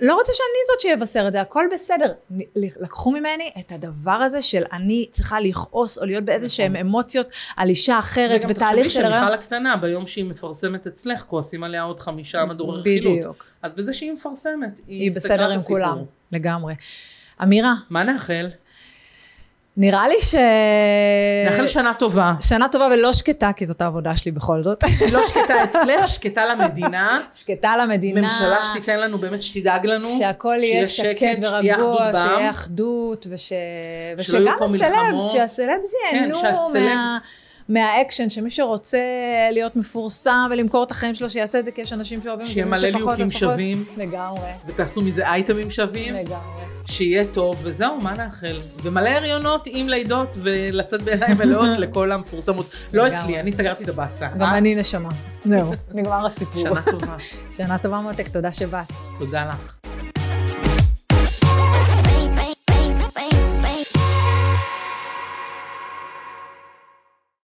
לא רוצה שאני זאת שיבשר את זה, הכל בסדר. לקחו ממני את הדבר הזה של אני צריכה לכעוס או להיות באיזה שהם אמוציות על אישה אחרת בתהליך של הרעיון. וגם תחשבי שמיכל הקטנה ביום שהיא מפרסמת אצלך, כועסים עליה עוד 5 מדורי רכילות. בדיוק. אז בזה שהיא מפרסמת, היא בסדר עם כולם. לגמרי. אמירה. מה נאחל? נראה לי ש... נאחל שנה טובה. שנה טובה ולא שקטה, כי זאת העבודה שלי בכל זאת. לא שקטה אצלך, שקטה למדינה. שקטה למדינה. ממשלה שתיתן לנו, באמת שתדאג לנו. שהכל יהיה שקט ורגוע, שיהיה אחדות, ושגם הסלבס, שהסלבס ייהנו מהאקשן, שמי שרוצה להיות מפורסם ולמכור את החיים שלו, שיעשה את זה, כי יש אנשים שאוהבים את זה, מי שפחות. שימלא ליוקים שווים. לגמרי. ותעשו מזה אייטמים שווים. לגמרי. שיהיה טוב, וזהו, מה נאחל? ומלא הריונות עם לידות, ולצאת בעיניים מלאות לכל המפורסמות. לא אצלי, אני סגרתי את הבאסטה. גם אני נשמה. זהו, נגמר הסיפור. שנה טובה. שנה טובה מותק, תודה שבאת. תודה לך.